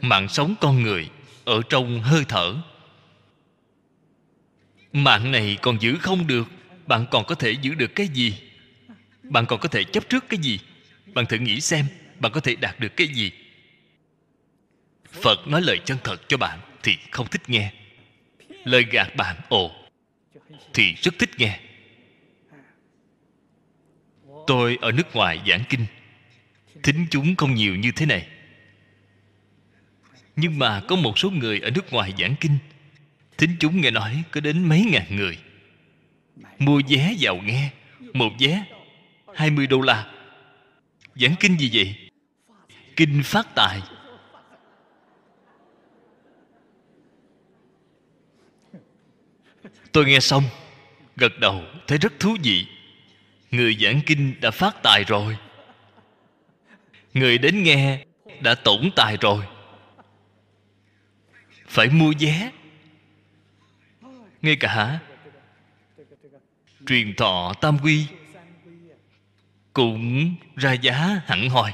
Mạng sống con người ở trong hơi thở. Mạng này còn giữ không được, bạn còn có thể giữ được cái gì? Bạn còn có thể chấp trước cái gì? Bạn thử nghĩ xem, bạn có thể đạt được cái gì? Phật nói lời chân thật cho bạn thì không thích nghe. Lời gạt bạn ồ thì rất thích nghe. Tôi ở nước ngoài giảng kinh, thính chúng không nhiều như thế này. Nhưng mà có một số người ở nước ngoài giảng kinh, thính chúng nghe nói có đến mấy ngàn người. Mua vé vào nghe, một vé hai mươi đô la. Giảng kinh gì vậy? Kinh phát tài. Tôi nghe xong gật đầu, thấy rất thú vị. Người giảng kinh đã phát tài rồi, người đến nghe đã tổn tài rồi, phải mua vé. Ngay cả truyền thọ tam quy cũng ra giá hẳn hoi.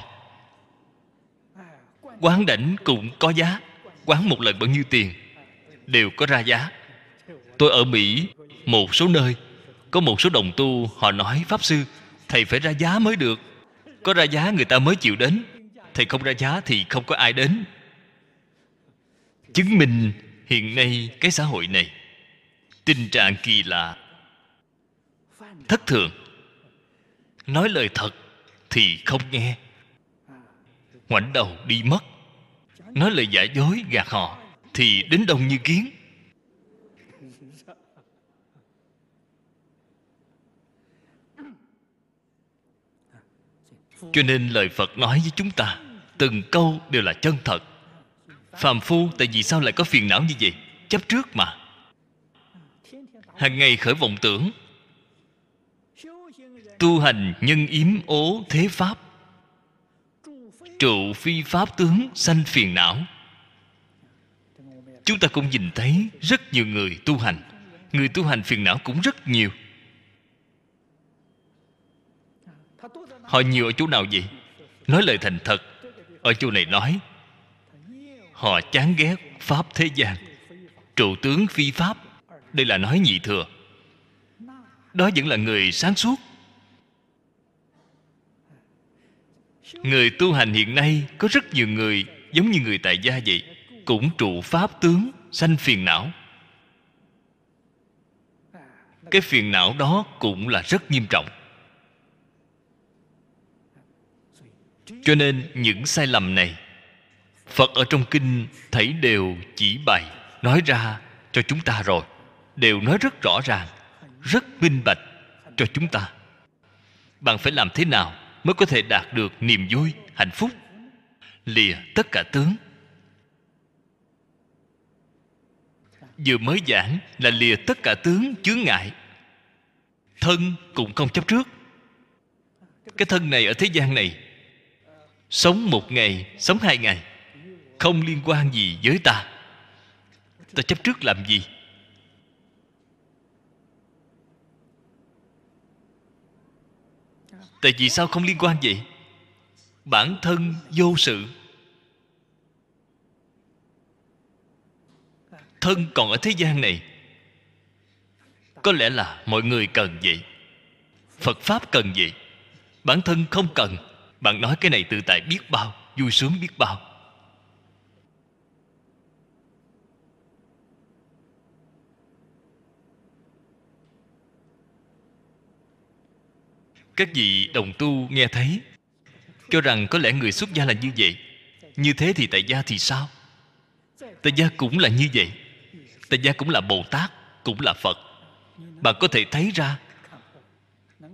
Quán đảnh cũng có giá, quán một lần bao nhiêu tiền đều có ra giá. Tôi ở Mỹ một số nơi có một số đồng tu họ nói, Pháp Sư, thầy phải ra giá mới được, có ra giá người ta mới chịu đến, thầy không ra giá thì không có ai đến. Chứng minh hiện nay cái xã hội này tình trạng kỳ lạ, thất thường. Nói lời thật thì không nghe, ngoảnh đầu đi mất. Nói lời giả dối gạt họ thì đến đông như kiến. Cho nên lời Phật nói với chúng ta từng câu đều là chân thật. Phàm phu tại vì sao lại có phiền não như vậy? Chấp trước mà, hàng ngày khởi vọng tưởng. Tu hành nhân yếm ố thế pháp, trụ phi pháp tướng sanh phiền não. Chúng ta cũng nhìn thấy rất nhiều người tu hành, người tu hành phiền não cũng rất nhiều. Họ nhiều ở chỗ nào vậy? Nói lời thành thật, ở chỗ này nói họ chán ghét pháp thế gian, trụ tướng phi pháp. Đây là nói nhị thừa. Đó vẫn là người sáng suốt. Người tu hành hiện nay có rất nhiều người giống như người tại gia vậy, cũng trụ pháp tướng sanh phiền não. Cái phiền não đó cũng là rất nghiêm trọng. Cho nên những sai lầm này Phật ở trong kinh thảy đều chỉ bày, nói ra cho chúng ta rồi, đều nói rất rõ ràng, rất minh bạch cho chúng ta. Bạn phải làm thế nào mới có thể đạt được niềm vui, hạnh phúc? Lìa tất cả tướng. Vừa mới giảng là lìa tất cả tướng chướng ngại. Thân cũng không chấp trước. Cái thân này ở thế gian này, sống một ngày, sống hai ngày, không liên quan gì với ta. Ta chấp trước làm gì? Tại vì sao không liên quan vậy? Bản thân vô sự. Thân còn ở thế gian này, có lẽ là mọi người cần vậy, Phật Pháp cần vậy. Bản thân không cần. Bạn nói cái này tự tại biết bao, vui sướng biết bao. Các vị đồng tu nghe thấy cho rằng có lẽ người xuất gia là như vậy. Như thế thì tại gia thì sao? Tại gia cũng là như vậy. Tại gia cũng là Bồ Tát, cũng là Phật. Bạn có thể thấy ra,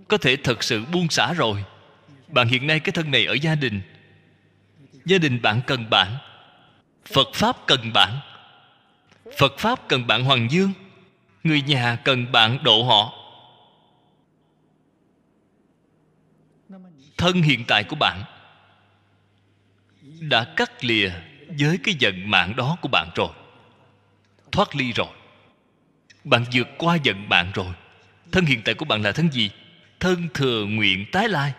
có thể thật sự buông xả rồi. Bạn hiện nay cái thân này ở gia đình, gia đình bạn cần bạn, Phật Pháp cần bạn, Phật Pháp cần bạn Hoàng Dương, người nhà cần bạn độ họ. Thân hiện tại của bạn đã cắt lìa với cái vận mạng đó của bạn rồi, thoát ly rồi, bạn vượt qua vận mạng rồi. Thân hiện tại của bạn là thân gì? Thân thừa nguyện tái lai.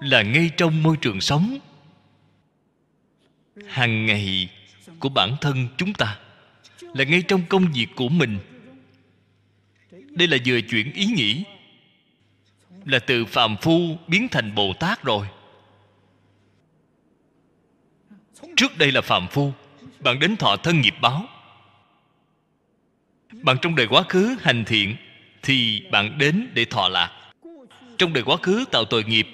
Là ngay trong môi trường sống hàng ngày của bản thân chúng ta, là ngay trong công việc của mình. Đây là vừa chuyển ý nghĩ, là từ phàm phu biến thành Bồ Tát rồi. Trước đây là phàm phu, bạn đến thọ thân nghiệp báo. Bạn trong đời quá khứ hành thiện thì bạn đến để thọ lạc. Trong đời quá khứ tạo tội nghiệp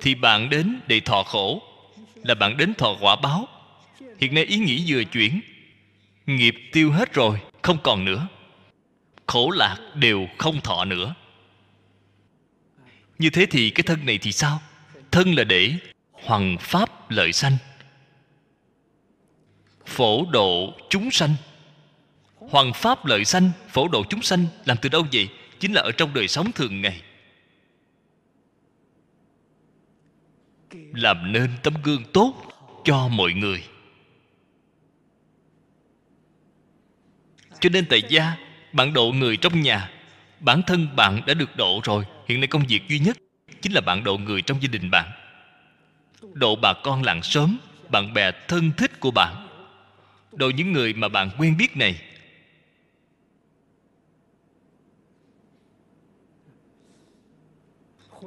thì bạn đến để thọ khổ, là bạn đến thọ quả báo. Hiện nay ý nghĩ vừa chuyển, nghiệp tiêu hết rồi, không còn nữa, khổ lạc đều không thọ nữa. Như thế thì cái thân này thì sao? Thân là để hoằng pháp lợi sanh, phổ độ chúng sanh. Hoằng pháp lợi sanh, phổ độ chúng sanh làm từ đâu vậy? Chính là ở trong đời sống thường ngày, làm nên tấm gương tốt cho mọi người. Cho nên tại gia, bạn độ người trong nhà. Bản thân bạn đã được độ rồi. Hiện nay công việc duy nhất chính là bạn độ người trong gia đình bạn, độ bà con làng xóm, bạn bè thân thích của bạn, độ những người mà bạn quen biết này.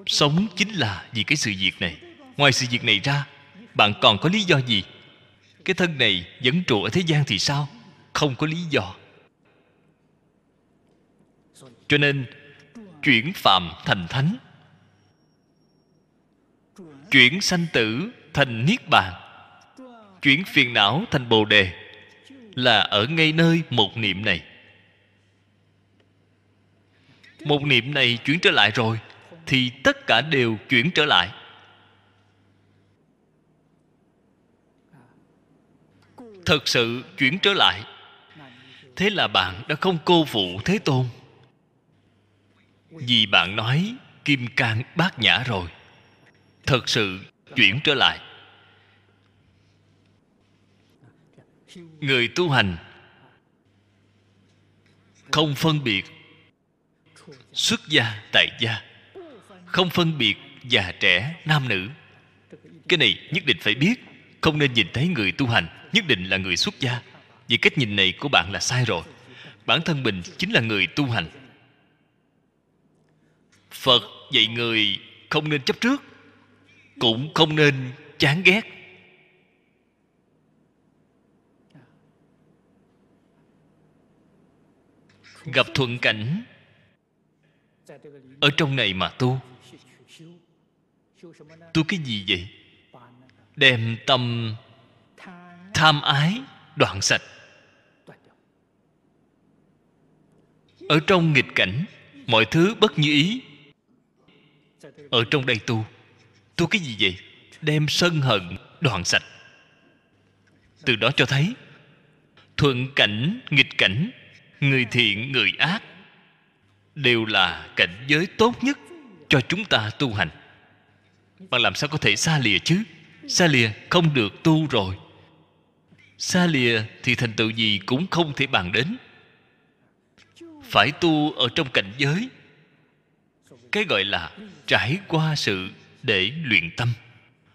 Sống chính là vì cái sự việc này. Ngoài sự việc này ra, bạn còn có lý do gì? Cái thân này vẫn trụ ở thế gian thì sao? Không có lý do. Cho nên chuyển phàm thành thánh, chuyển sanh tử thành niết bàn, chuyển phiền não thành bồ đề, là ở ngay nơi một niệm này. Một niệm này chuyển trở lại rồi thì tất cả đều chuyển trở lại. Thật sự chuyển trở lại. Thế là bạn đã không cô phụ Thế Tôn. Vì bạn nói Kim Cang Bát Nhã rồi, thật sự chuyển trở lại. Người tu hành không phân biệt xuất gia tại gia, không phân biệt già trẻ nam nữ. Cái này nhất định phải biết. Không nên nhìn thấy người tu hành nhất định là người xuất gia. Vì cách nhìn này của bạn là sai rồi. Bản thân mình chính là người tu hành. Phật dạy người không nên chấp trước, cũng không nên chán ghét. Gặp thuận cảnh, ở trong này mà tu. Tu cái gì vậy? Đem tâm tham ái đoạn sạch. Ở trong nghịch cảnh, mọi thứ bất như ý. Ở trong đây tu. Tu cái gì vậy? Đem sân hận đoạn sạch. Từ đó cho thấy thuận cảnh, nghịch cảnh, người thiện, người ác đều là cảnh giới tốt nhất cho chúng ta tu hành. Bạn làm sao có thể xa lìa chứ? Xa lìa không được tu rồi. Xa lìa thì thành tựu gì cũng không thể bàn đến. Phải tu ở trong cảnh giới, cái gọi là trải qua sự để luyện tâm.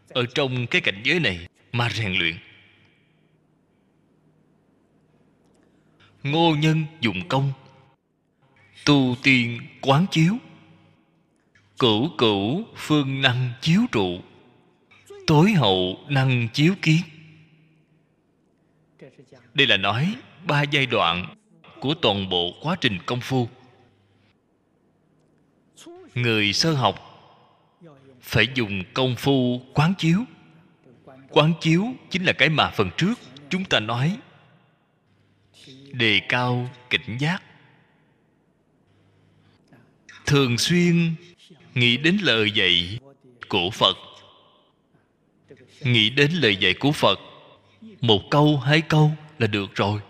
Ở trong cái cảnh giới này mà rèn luyện. Ngô nhân dụng công, tu tiên quán chiếu, cửu cửu phương năng chiếu trụ, tối hậu năng chiếu kiến. Đây là nói ba giai đoạn của toàn bộ quá trình công phu. Người sơ học phải dùng công phu quán chiếu. Quán chiếu chính là cái mà phần trước chúng ta nói, đề cao cảnh giác, thường xuyên nghĩ đến lời dạy của Phật. Nghĩ đến lời dạy của Phật một câu hai câu là được rồi,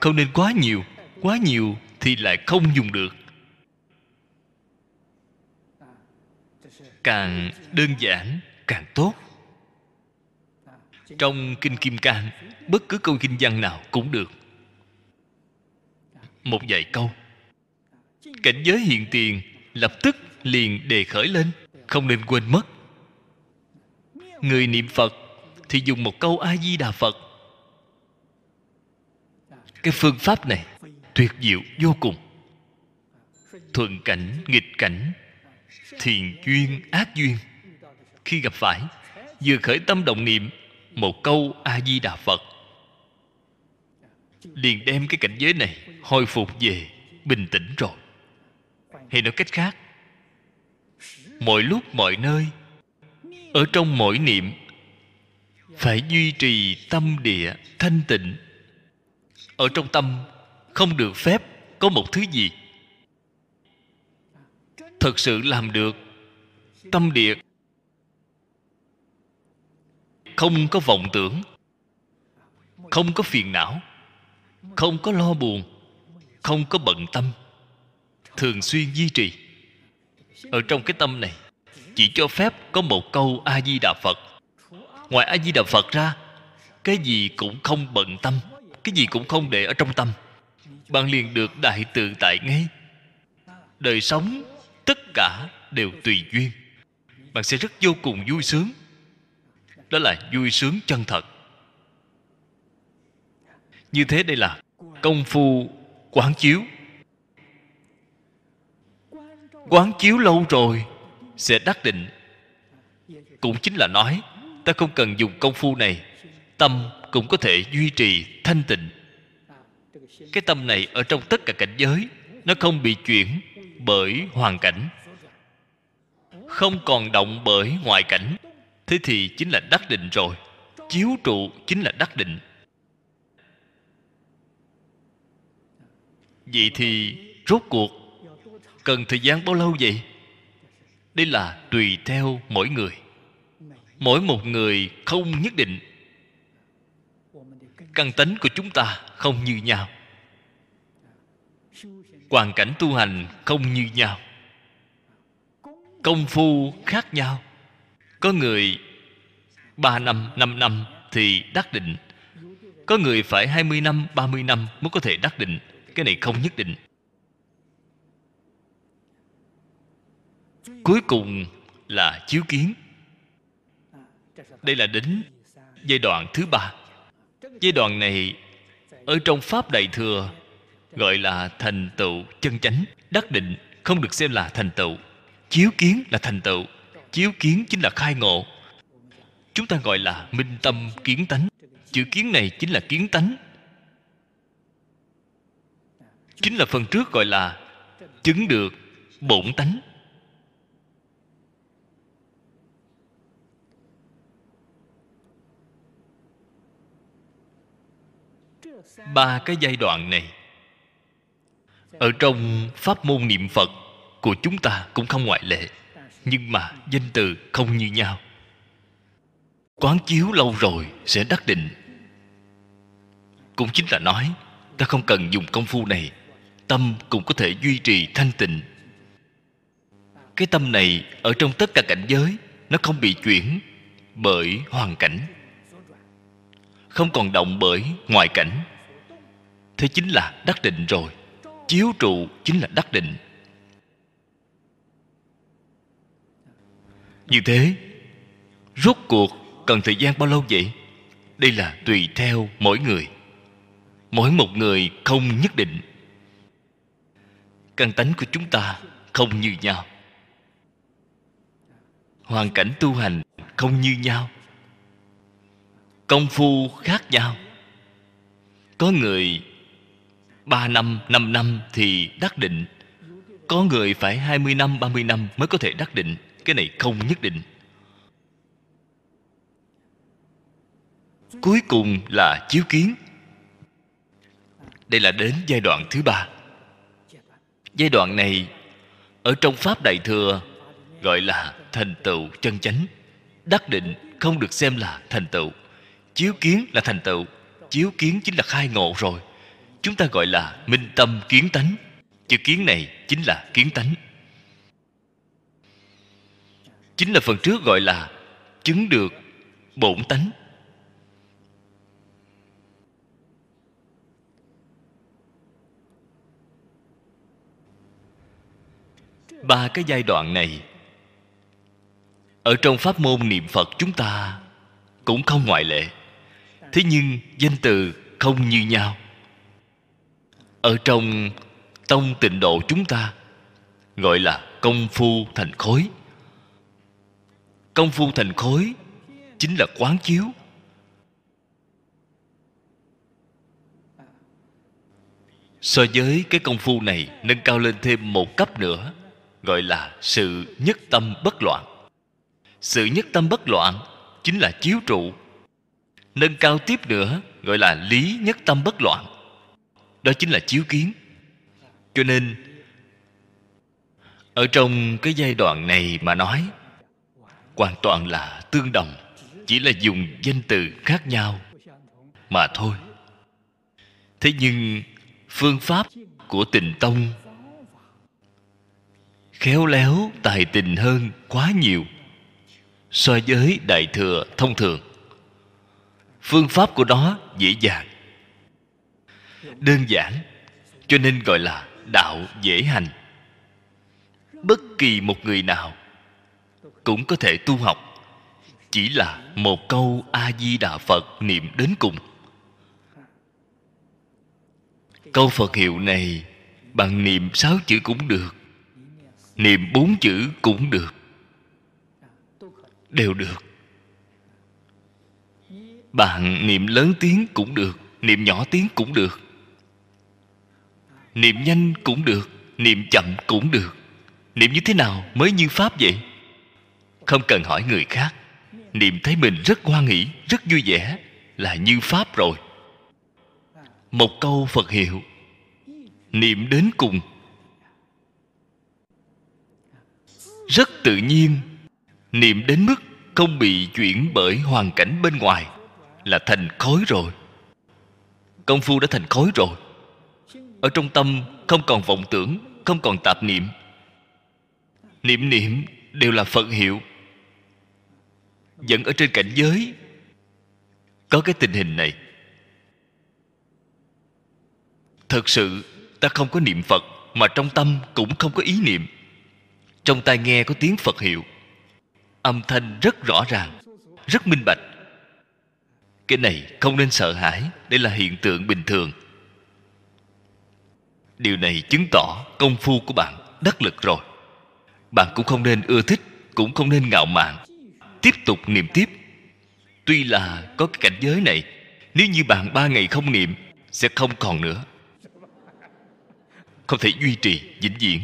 không nên quá nhiều. Quá nhiều thì lại không dùng được. Càng đơn giản càng tốt. Trong Kinh Kim Cang, bất cứ câu kinh văn nào cũng được. Một vài câu. Cảnh giới hiện tiền lập tức liền đề khởi lên, không nên quên mất. Người niệm Phật thì dùng một câu A Di Đà Phật. Cái phương pháp này tuyệt diệu vô cùng. Thuận cảnh, nghịch cảnh, thiện duyên, ác duyên, khi gặp phải, vừa khởi tâm động niệm một câu A Di Đà Phật, liền đem cái cảnh giới này hồi phục về bình tĩnh rồi. Hay nói cách khác, mọi lúc mọi nơi, ở trong mỗi niệm phải duy trì tâm địa thanh tịnh. Ở trong tâm không được phép có một thứ gì. Thật sự làm được tâm địa không có vọng tưởng, không có phiền não, không có lo buồn, không có bận tâm, thường xuyên duy trì. Ở trong cái tâm này chỉ cho phép có một câu A Di Đà Phật. Ngoài A Di Đà Phật ra, cái gì cũng không bận tâm, cái gì cũng không để ở trong tâm. bạn liền được đại tự tại ngay. Đời sống tất cả đều tùy duyên, bạn sẽ rất vô cùng vui sướng. Đó là vui sướng chân thật. Như thế đây là công phu quán chiếu. Quán chiếu lâu rồi sẽ đắc định. Cũng chính là nói, ta không cần dùng công phu này, tâm cũng có thể duy trì thanh tịnh. Cái tâm này ở trong tất cả cảnh giới, nó không bị chuyển bởi hoàn cảnh, không còn động bởi ngoại cảnh. Thế thì chính là đắc định rồi. Chiếu trụ chính là đắc định. Vậy thì rốt cuộc cần thời gian bao lâu vậy? Đây là tùy theo mỗi người. Mỗi một người không nhất định. Căn tánh của chúng ta không như nhau, hoàn cảnh tu hành không như nhau, công phu khác nhau. Có người ba năm, năm năm thì đắc định. Có người phải hai mươi năm, ba mươi năm mới có thể đắc định. Cái này không nhất định. Cuối cùng là chiếu kiến. Đây là đến giai đoạn thứ ba. Giai đoạn này ở trong Pháp Đại Thừa gọi là thành tựu chân chánh. Đắc định không được xem là thành tựu. Chiếu kiến là thành tựu. Chiếu kiến chính là khai ngộ. Chúng ta gọi là minh tâm kiến tánh. Chữ kiến này chính là kiến tánh. Chính là phần trước gọi là chứng được bổn tánh. Ba cái giai đoạn này ở trong pháp môn niệm Phật của chúng ta cũng không ngoại lệ. Nhưng mà danh từ không như nhau. Quán chiếu lâu rồi sẽ đắc định. Cũng chính là nói, ta không cần dùng công phu này, tâm cũng có thể duy trì thanh tịnh. Cái tâm này ở trong tất cả cảnh giới, nó không bị chuyển bởi hoàn cảnh, không còn động bởi ngoại cảnh. Thế chính là đắc định rồi. Chiếu trụ chính là đắc định. Như thế, rốt cuộc cần thời gian bao lâu vậy? Đây là tùy theo mỗi người. Mỗi một người không nhất định. Căn tánh của chúng ta không như nhau. Hoàn cảnh tu hành không như nhau. Công phu khác nhau. Có người ba năm, năm năm thì đắc định. Có người phải hai mươi năm, ba mươi năm mới có thể đắc định. Cái này không nhất định. Cuối cùng là chiếu kiến. Đây là đến giai đoạn thứ ba. Giai đoạn này ở trong Pháp Đại Thừa gọi là thành tựu chân chánh. Đắc định không được xem là thành tựu. Chiếu kiến là thành tựu. Chiếu kiến chính là khai ngộ rồi. Chúng ta gọi là minh tâm kiến tánh. Chữ kiến này chính là kiến tánh. Chính là phần trước gọi là chứng được bổn tánh. Ba cái giai đoạn này ở trong pháp môn niệm Phật chúng ta cũng không ngoại lệ. Thế nhưng danh từ không như nhau. Ở trong tông tịnh độ chúng ta gọi là công phu thành khối. Công phu thành khối chính là quán chiếu. So với cái công phu này nâng cao lên thêm một cấp nữa, gọi là sự nhất tâm bất loạn. Sự nhất tâm bất loạn chính là chiếu trụ. Nâng cao tiếp nữa gọi là lý nhất tâm bất loạn. Đó chính là chiếu kiến. Cho nên ở trong cái giai đoạn này mà nói hoàn toàn là tương đồng, chỉ là dùng danh từ khác nhau mà thôi. Thế nhưng phương pháp của Tịnh Tông khéo léo tài tình hơn quá nhiều so với Đại Thừa thông thường. Phương pháp của nó dễ dàng, đơn giản, Cho nên gọi là đạo dễ hành. Bất kỳ một người nào cũng có thể tu học, chỉ là một câu A Di Đà Phật niệm đến cùng. Câu Phật hiệu này bạn niệm sáu chữ cũng được, niệm bốn chữ cũng được, đều được. Bạn niệm lớn tiếng cũng được, niệm nhỏ tiếng cũng được, niệm nhanh cũng được, niệm chậm cũng được. Niệm như thế nào mới như Pháp vậy? Không cần hỏi người khác, niệm thấy mình rất hoan hỷ, rất vui vẻ là như Pháp rồi. Một câu Phật hiệu niệm đến cùng, rất tự nhiên, niệm đến mức không bị chuyển bởi hoàn cảnh bên ngoài, là thành khối rồi. Công phu đã thành khối rồi. Ở trong tâm không còn vọng tưởng, không còn tạp niệm. Niệm niệm đều là Phật hiệu. Vẫn ở trên cảnh giới có cái tình hình này. Thật sự ta không có niệm Phật, mà trong tâm cũng không có ý niệm. Trong tai nghe có tiếng Phật hiệu, âm thanh rất rõ ràng, rất minh bạch. Cái này không nên sợ hãi, đây là hiện tượng bình thường. Điều này chứng tỏ công phu của bạn đắc lực rồi. Bạn cũng không nên ưa thích, cũng không nên ngạo mạn. Tiếp tục niệm tiếp. Tuy là có cái cảnh giới này, nếu như bạn ba ngày không niệm sẽ không còn nữa, không thể duy trì vĩnh viễn.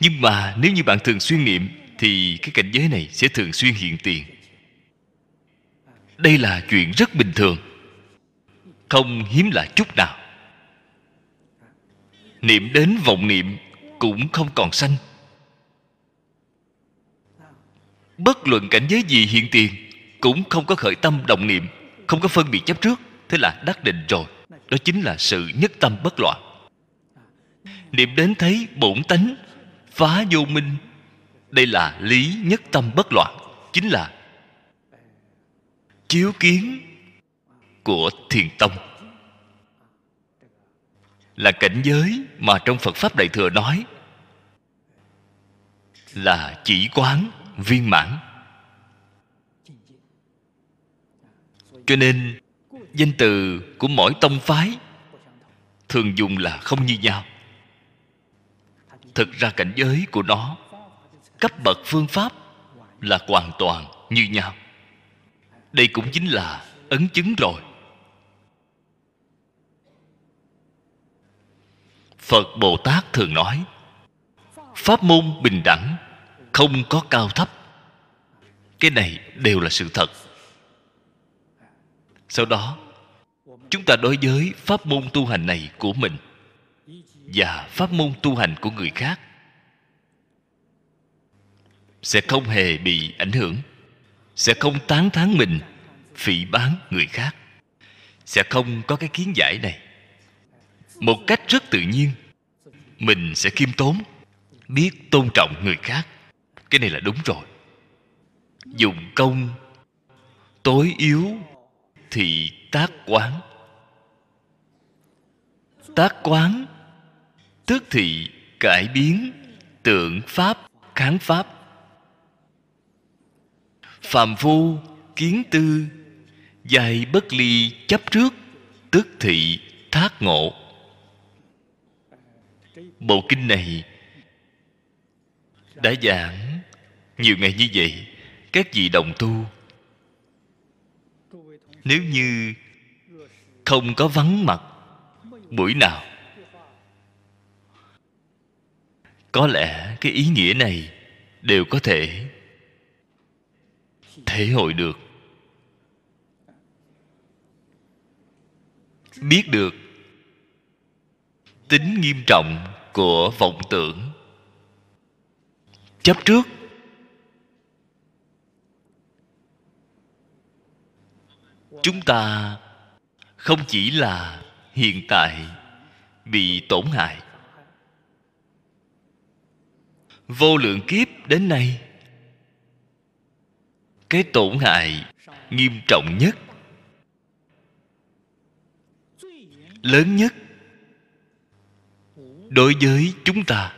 Nhưng mà nếu như bạn thường xuyên niệm thì cái cảnh giới này sẽ thường xuyên hiện tiền. Đây là chuyện rất bình thường, không hiếm lạ chút nào. Niệm đến vọng niệm cũng không còn sanh. Bất luận cảnh giới gì hiện tiền cũng không có khởi tâm động niệm, không có phân biệt chấp trước. Thế là đắc định rồi. Đó chính là sự nhất tâm bất loạn. Niệm đến thấy bổn tánh, phá vô minh, đây là lý nhất tâm bất loạn. Chính là chiếu kiến của Thiền Tông, là cảnh giới mà trong Phật Pháp Đại Thừa nói là chỉ quán viên mãn. Cho nên danh từ của mỗi tông phái thường dùng là không như nhau. Thực ra cảnh giới của nó, cấp bậc phương pháp là hoàn toàn như nhau. Đây cũng chính là ấn chứng rồi. Phật Bồ Tát thường nói pháp môn bình đẳng, không có cao thấp. Cái này đều là sự thật. Sau đó chúng ta đối với pháp môn tu hành này của mình và pháp môn tu hành của người khác sẽ không hề bị ảnh hưởng, sẽ không tán thán mình, phỉ báng người khác, sẽ không có cái kiến giải này. Một cách rất tự nhiên, mình sẽ khiêm tốn, biết tôn trọng người khác. Cái này là đúng rồi. Dụng công tối yếu thì tác quán. Tác quán tức thị cải biến tượng pháp kháng pháp. Phàm phu kiến tư dài bất ly chấp trước, tức thị thác ngộ. Bộ kinh này đã giảng nhiều ngày như vậy. Các vị đồng tu nếu như không có vắng mặt buổi nào, có lẽ cái ý nghĩa này đều có thể thể hội được, biết được tính nghiêm trọng của vọng tưởng chấp trước. Chúng ta không chỉ là hiện tại bị tổn hại, vô lượng kiếp đến nay, cái tổn hại nghiêm trọng nhất, lớn nhất đối với chúng ta.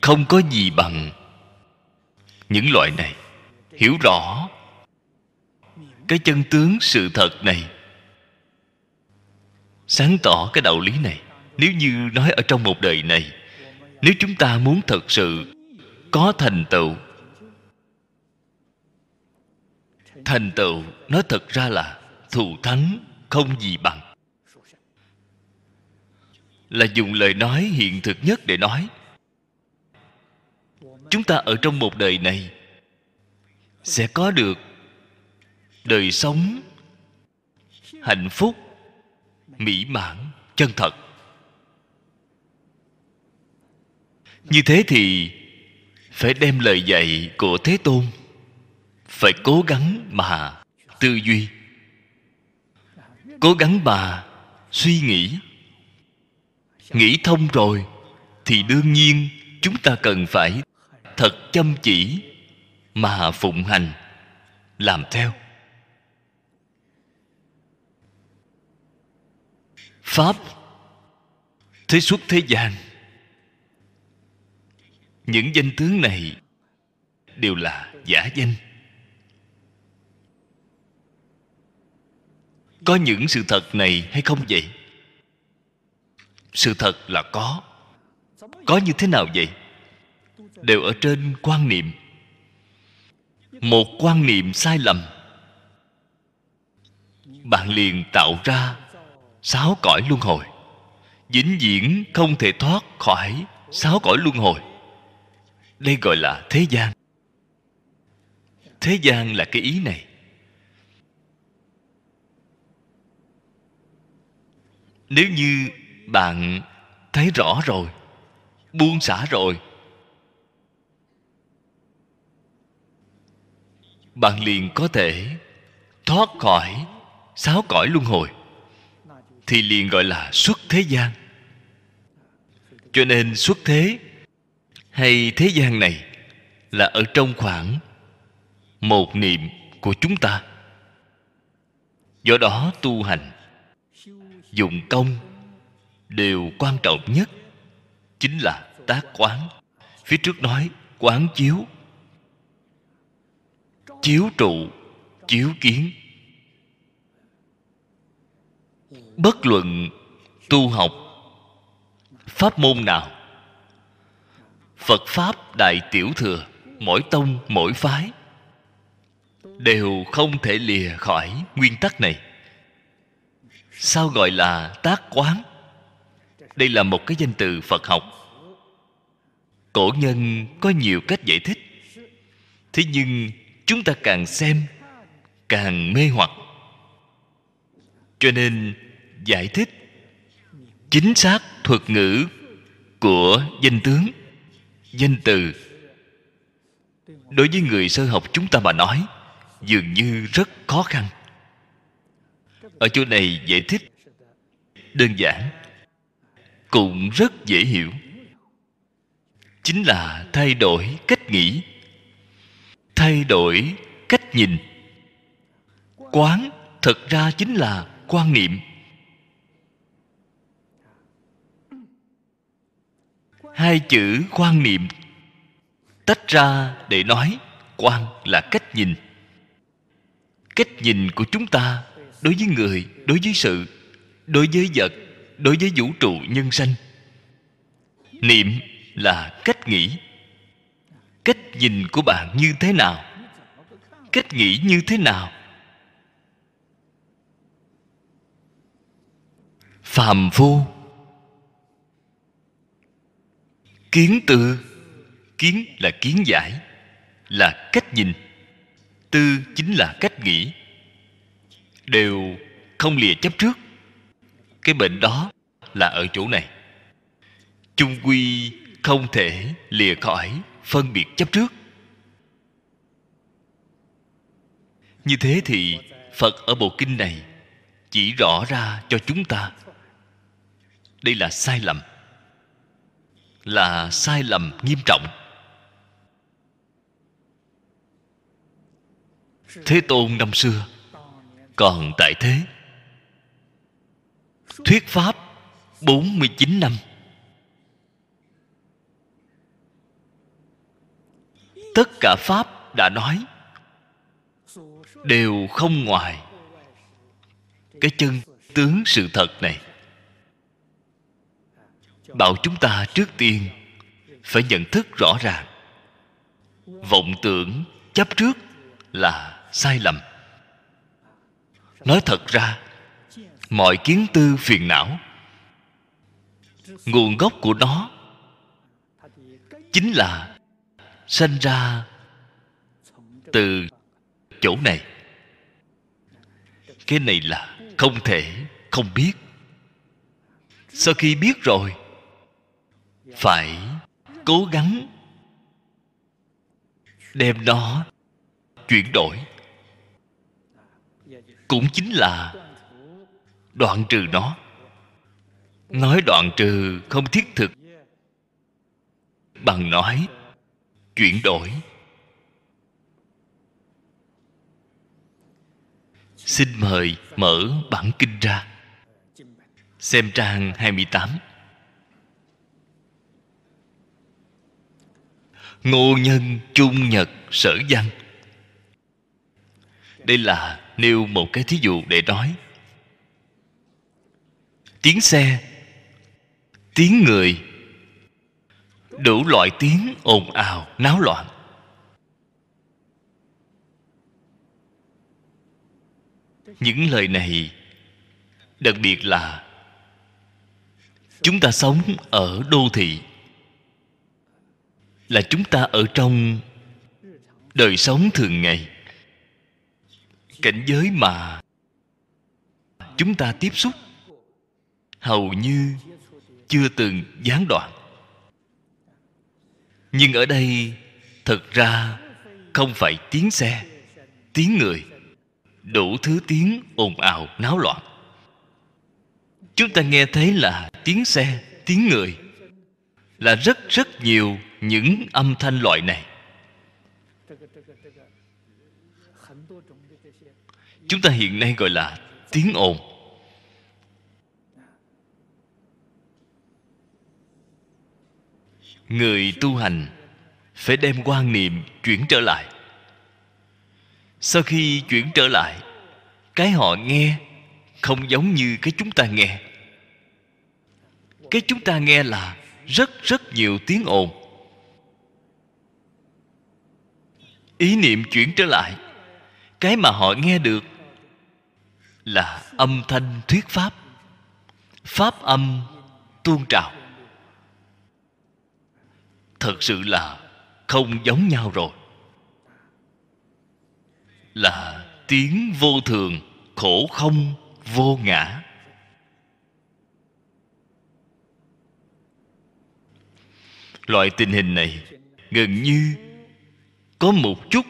Không có gì bằng những loại này. Hiểu rõ cái chân tướng sự thật này, sáng tỏ cái đạo lý này. Nếu như nói ở trong một đời này, nếu chúng ta muốn thật sự có thành tựu, thành tựu nó thật ra là thù thắng không gì bằng, là dùng lời nói hiện thực nhất để nói. Chúng ta ở trong một đời này sẽ có được đời sống hạnh phúc, mỹ mãn, chân thật. Như thế thì phải đem lời dạy của Thế Tôn, phải cố gắng mà tư duy, cố gắng mà suy nghĩ. Nghĩ thông rồi thì đương nhiên chúng ta cần phải thật chăm chỉ mà phụng hành, làm theo. Pháp thế xuất thế gian, những danh tướng này đều là giả danh. Có những sự thật này hay không vậy? Sự thật là có. Có như thế nào vậy? Đều ở trên quan niệm. Một quan niệm sai lầm, bạn liền tạo ra sáu cõi luân hồi, vĩnh viễn không thể thoát khỏi sáu cõi luân hồi. Đây gọi là thế gian. Thế gian là cái ý này. Nếu như bạn thấy rõ rồi, buông xả rồi, bạn liền có thể thoát khỏi sáu cõi luân hồi, thì liền gọi là xuất thế gian. Cho nên xuất thế hay thế gian này là ở trong khoảng một niệm của chúng ta. Do đó tu hành, dụng công, điều quan trọng nhất chính là tác quán. Phía trước nói quán chiếu, chiếu trụ, chiếu kiến. Bất luận tu học pháp môn nào, Phật Pháp Đại Tiểu Thừa, mỗi tông mỗi phái đều không thể lìa khỏi nguyên tắc này. Sao gọi là tác quán? Đây là một cái danh từ Phật học. Cổ nhân có nhiều cách giải thích, thế nhưng chúng ta càng xem càng mê hoặc. Cho nên giải thích chính xác thuật ngữ của danh tướng, danh từ, đối với người sơ học chúng ta mà nói dường như rất khó khăn. Ở chỗ này giải thích đơn giản, cũng rất dễ hiểu. Chính là thay đổi cách nghĩ, thay đổi cách nhìn. Quán thật ra chính là quan niệm. Hai chữ quan niệm tách ra để nói. Quan là cách nhìn, cách nhìn của chúng ta đối với người, đối với sự, đối với vật, đối với vũ trụ nhân sanh. Niệm là cách nghĩ, cách nhìn của bạn như thế nào, cách nghĩ như thế nào. Phàm phu kiến tư, kiến là kiến giải, là cách nhìn, tư chính là cách nghĩ, đều không lìa chấp trước. Cái bệnh đó là ở chỗ này. Chung quy không thể lìa khỏi phân biệt chấp trước. Như thế thì Phật ở bộ kinh này chỉ rõ ra cho chúng ta, đây là sai lầm, là sai lầm nghiêm trọng. Thế Tôn năm xưa còn tại thế, thuyết pháp bốn mươi chín năm. Tất cả pháp đã nói đều không ngoài cái chân tướng sự thật này. Bảo chúng ta trước tiên phải nhận thức rõ ràng. Vọng tưởng chấp trước là sai lầm. Nói thật ra, mọi kiến tư phiền não, nguồn gốc của nó chính là sanh ra từ chỗ này. Cái này là không thể không biết. Sau khi biết rồi, phải cố gắng đem nó chuyển đổi, cũng chính là đoạn trừ nó. Nói đoạn trừ không thiết thực bằng nói chuyển đổi. Xin mời mở bản kinh ra, xem trang hai mươi tám. Ngô nhân trung nhật sở văn. Đây là nêu một cái thí dụ để nói. Tiếng xe, tiếng người, đủ loại tiếng ồn ào, náo loạn. Những lời này, đặc biệt là chúng ta sống ở đô thị, là chúng ta ở trong đời sống thường ngày, cảnh giới mà chúng ta tiếp xúc hầu như chưa từng gián đoạn. Nhưng ở đây thật ra không phải tiếng xe, tiếng người, đủ thứ tiếng ồn ào, náo loạn. Chúng ta nghe thấy là tiếng xe, tiếng người, là rất rất nhiều những âm thanh loại này. Chúng ta hiện nay gọi là tiếng ồn. Người tu hành phải đem quan niệm chuyển trở lại. Sau khi chuyển trở lại, cái họ nghe không giống như cái chúng ta nghe. Cái chúng ta nghe là rất rất nhiều tiếng ồn. Ý niệm chuyển trở lại, cái mà họ nghe được là âm thanh thuyết pháp, pháp âm tuôn trào. Thật sự là không giống nhau rồi. Là tiếng vô thường, khổ không, vô ngã. Loại tình hình này gần như có một chút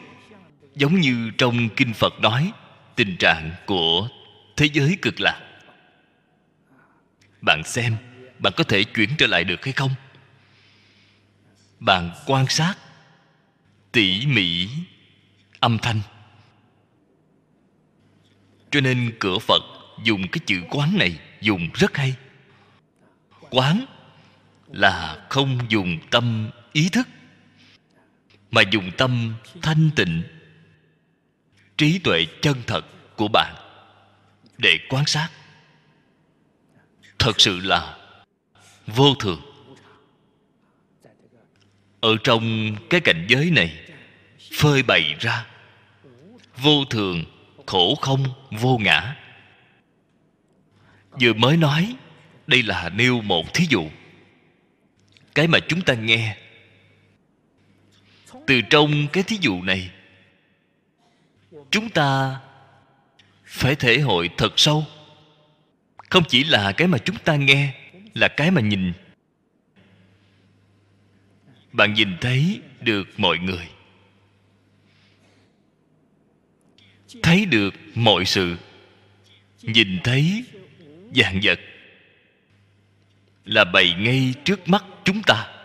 giống như trong Kinh Phật nói tình trạng của thế giới cực lạc. Bạn xem, bạn có thể chuyển trở lại được hay không? Bạn quan sát tỉ mỉ âm thanh. Cho nên cửa Phật dùng cái chữ quán này dùng rất hay. Quán là không dùng tâm ý thức, mà dùng tâm thanh tịnh, trí tuệ chân thật của bạn để quan sát. Thật sự là vô thường. Ở trong cái cảnh giới này phơi bày ra vô thường, khổ không, vô ngã. Vừa mới nói đây là nêu một thí dụ. Cái mà chúng ta nghe, từ trong cái thí dụ này chúng ta phải thể hội thật sâu. Không chỉ là cái mà chúng ta nghe, là cái mà nhìn. Bạn nhìn thấy được mọi người, thấy được mọi sự, nhìn thấy vạn vật là bày ngay trước mắt chúng ta.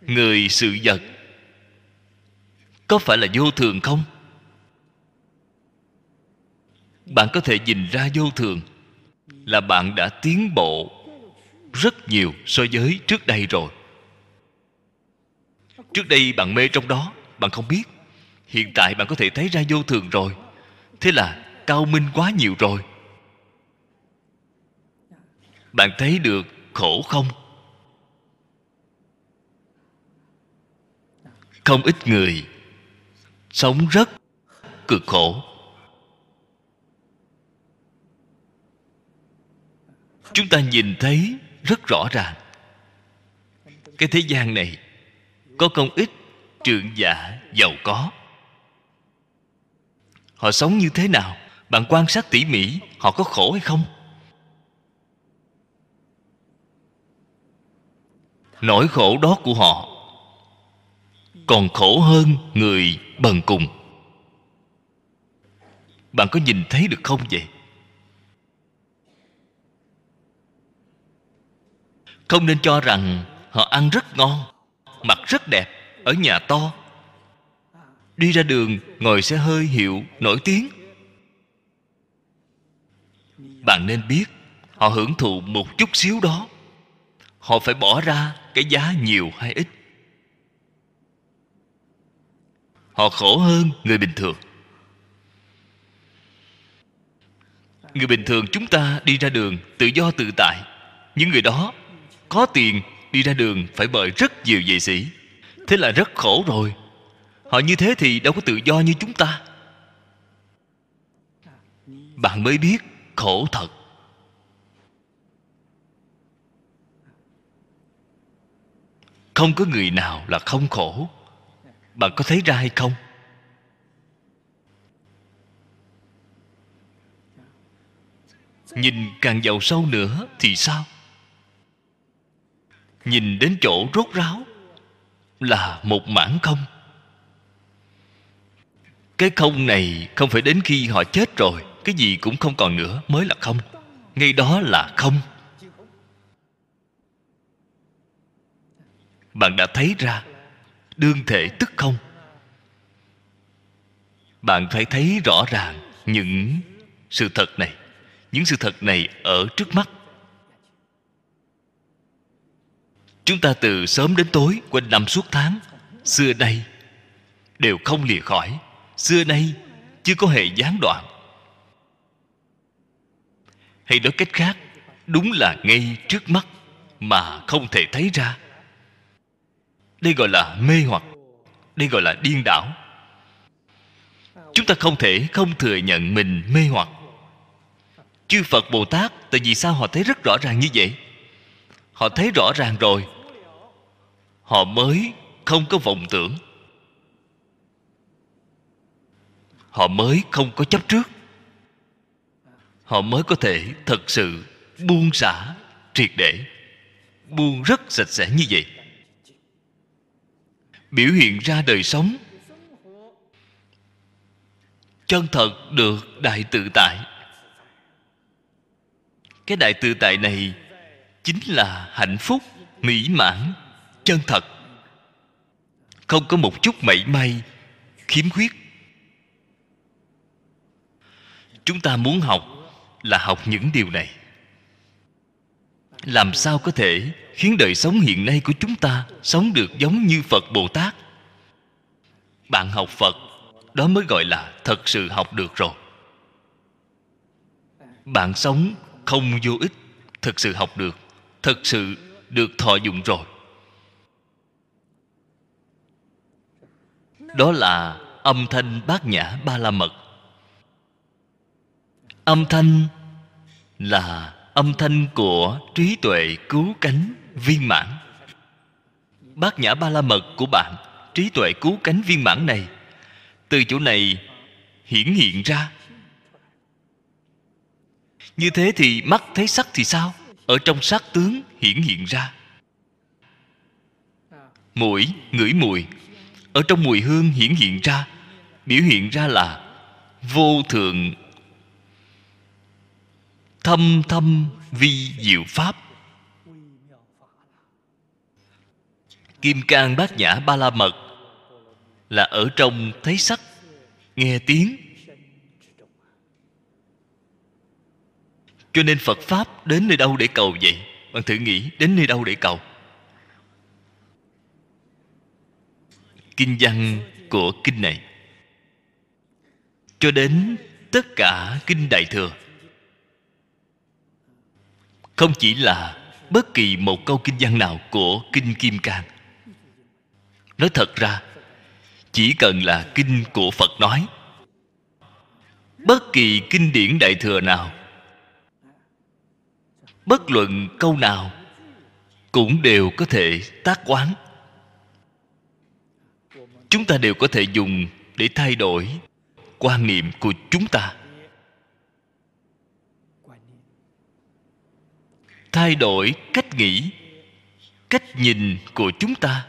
Người, sự vật có phải là vô thường không? Bạn có thể nhìn ra vô thường, là bạn đã tiến bộ rất nhiều so với trước đây rồi. Trước đây bạn mê trong đó, bạn không biết. Hiện tại bạn có thể thấy ra vô thường rồi. Thế là cao minh quá nhiều rồi. Bạn thấy được khổ không? Không ít người sống rất cực khổ. Chúng ta nhìn thấy rất rõ ràng. Cái thế gian này có không ít trượng giả giàu có. Họ sống như thế nào? Bạn quan sát tỉ mỉ, họ có khổ hay không? Nỗi khổ đó của họ còn khổ hơn người bần cùng. Bạn có nhìn thấy được không vậy? Không nên cho rằng họ ăn rất ngon, mặc rất đẹp, ở nhà to, đi ra đường ngồi xe hơi hiệu nổi tiếng. Bạn nên biết họ hưởng thụ một chút xíu đó, họ phải bỏ ra cái giá nhiều hay ít. Họ khổ hơn người bình thường. Người bình thường chúng ta đi ra đường tự do tự tại. Những người đó có tiền đi ra đường phải bởi rất nhiều vệ sĩ. Thế là rất khổ rồi. Họ như thế thì đâu có tự do như chúng ta. Bạn mới biết khổ thật. Không có người nào là không khổ. Bạn có thấy ra hay không? Nhìn càng vào sâu nữa thì sao? Nhìn đến chỗ rốt ráo là một mảng không. Cái không này không phải đến khi họ chết rồi, cái gì cũng không còn nữa mới là không. Ngay đó là không. Bạn đã thấy ra đương thể tức không. Bạn phải thấy rõ ràng những sự thật này. Những sự thật này ở trước mắt. Chúng ta từ sớm đến tối, quanh năm suốt tháng, xưa nay đều không lìa khỏi. Xưa nay chưa có hề gián đoạn. Hay nói cách khác, đúng là ngay trước mắt mà không thể thấy ra. Đây gọi là mê hoặc. Đây gọi là điên đảo. Chúng ta không thể không thừa nhận mình mê hoặc. Chư Phật Bồ Tát, tại vì sao họ thấy rất rõ ràng như vậy? Họ thấy rõ ràng rồi, họ mới không có vọng tưởng, họ mới không có chấp trước, họ mới có thể thật sự buông xả triệt để, buông rất sạch sẽ như vậy. Biểu hiện ra đời sống chân thật được đại tự tại. Cái đại tự tại này chính là hạnh phúc, mỹ mãn, chân thật, không có một chút mảy may khiếm khuyết. Chúng ta muốn học là học những điều này. Làm sao có thể khiến đời sống hiện nay của chúng ta sống được giống như Phật Bồ Tát? Bạn học Phật, đó mới gọi là thật sự học được rồi. Bạn sống không vô ích, thật sự học được, thật sự được thọ dụng rồi. Đó là âm thanh Bát Nhã Ba La Mật. Âm thanh là âm thanh của trí tuệ cứu cánh viên mãn. Bát Nhã Ba La Mật của bạn, trí tuệ cứu cánh viên mãn này, từ chỗ này hiển hiện ra. Như thế thì mắt thấy sắc thì sao? Ở trong sắc tướng hiển hiện ra. Mũi ngửi mùi, ở trong mùi hương hiển hiện ra. Biểu hiện ra là vô thượng thâm thâm vi diệu pháp. Kim Cang Bát Nhã Ba La Mật là ở trong thấy sắc, nghe tiếng, Cho nên Phật Pháp đến nơi đâu để cầu vậy? Bạn thử nghĩ, đến nơi đâu để cầu? Kinh văn của kinh này cho đến tất cả kinh Đại Thừa, không chỉ là bất kỳ một câu kinh văn nào của Kinh Kim Cang. Nói thật ra, chỉ cần là kinh của Phật nói, bất kỳ kinh điển Đại Thừa nào, bất luận câu nào cũng đều có thể tác quán. Chúng ta đều có thể dùng để thay đổi quan niệm của chúng ta, thay đổi cách nghĩ, cách nhìn của chúng ta.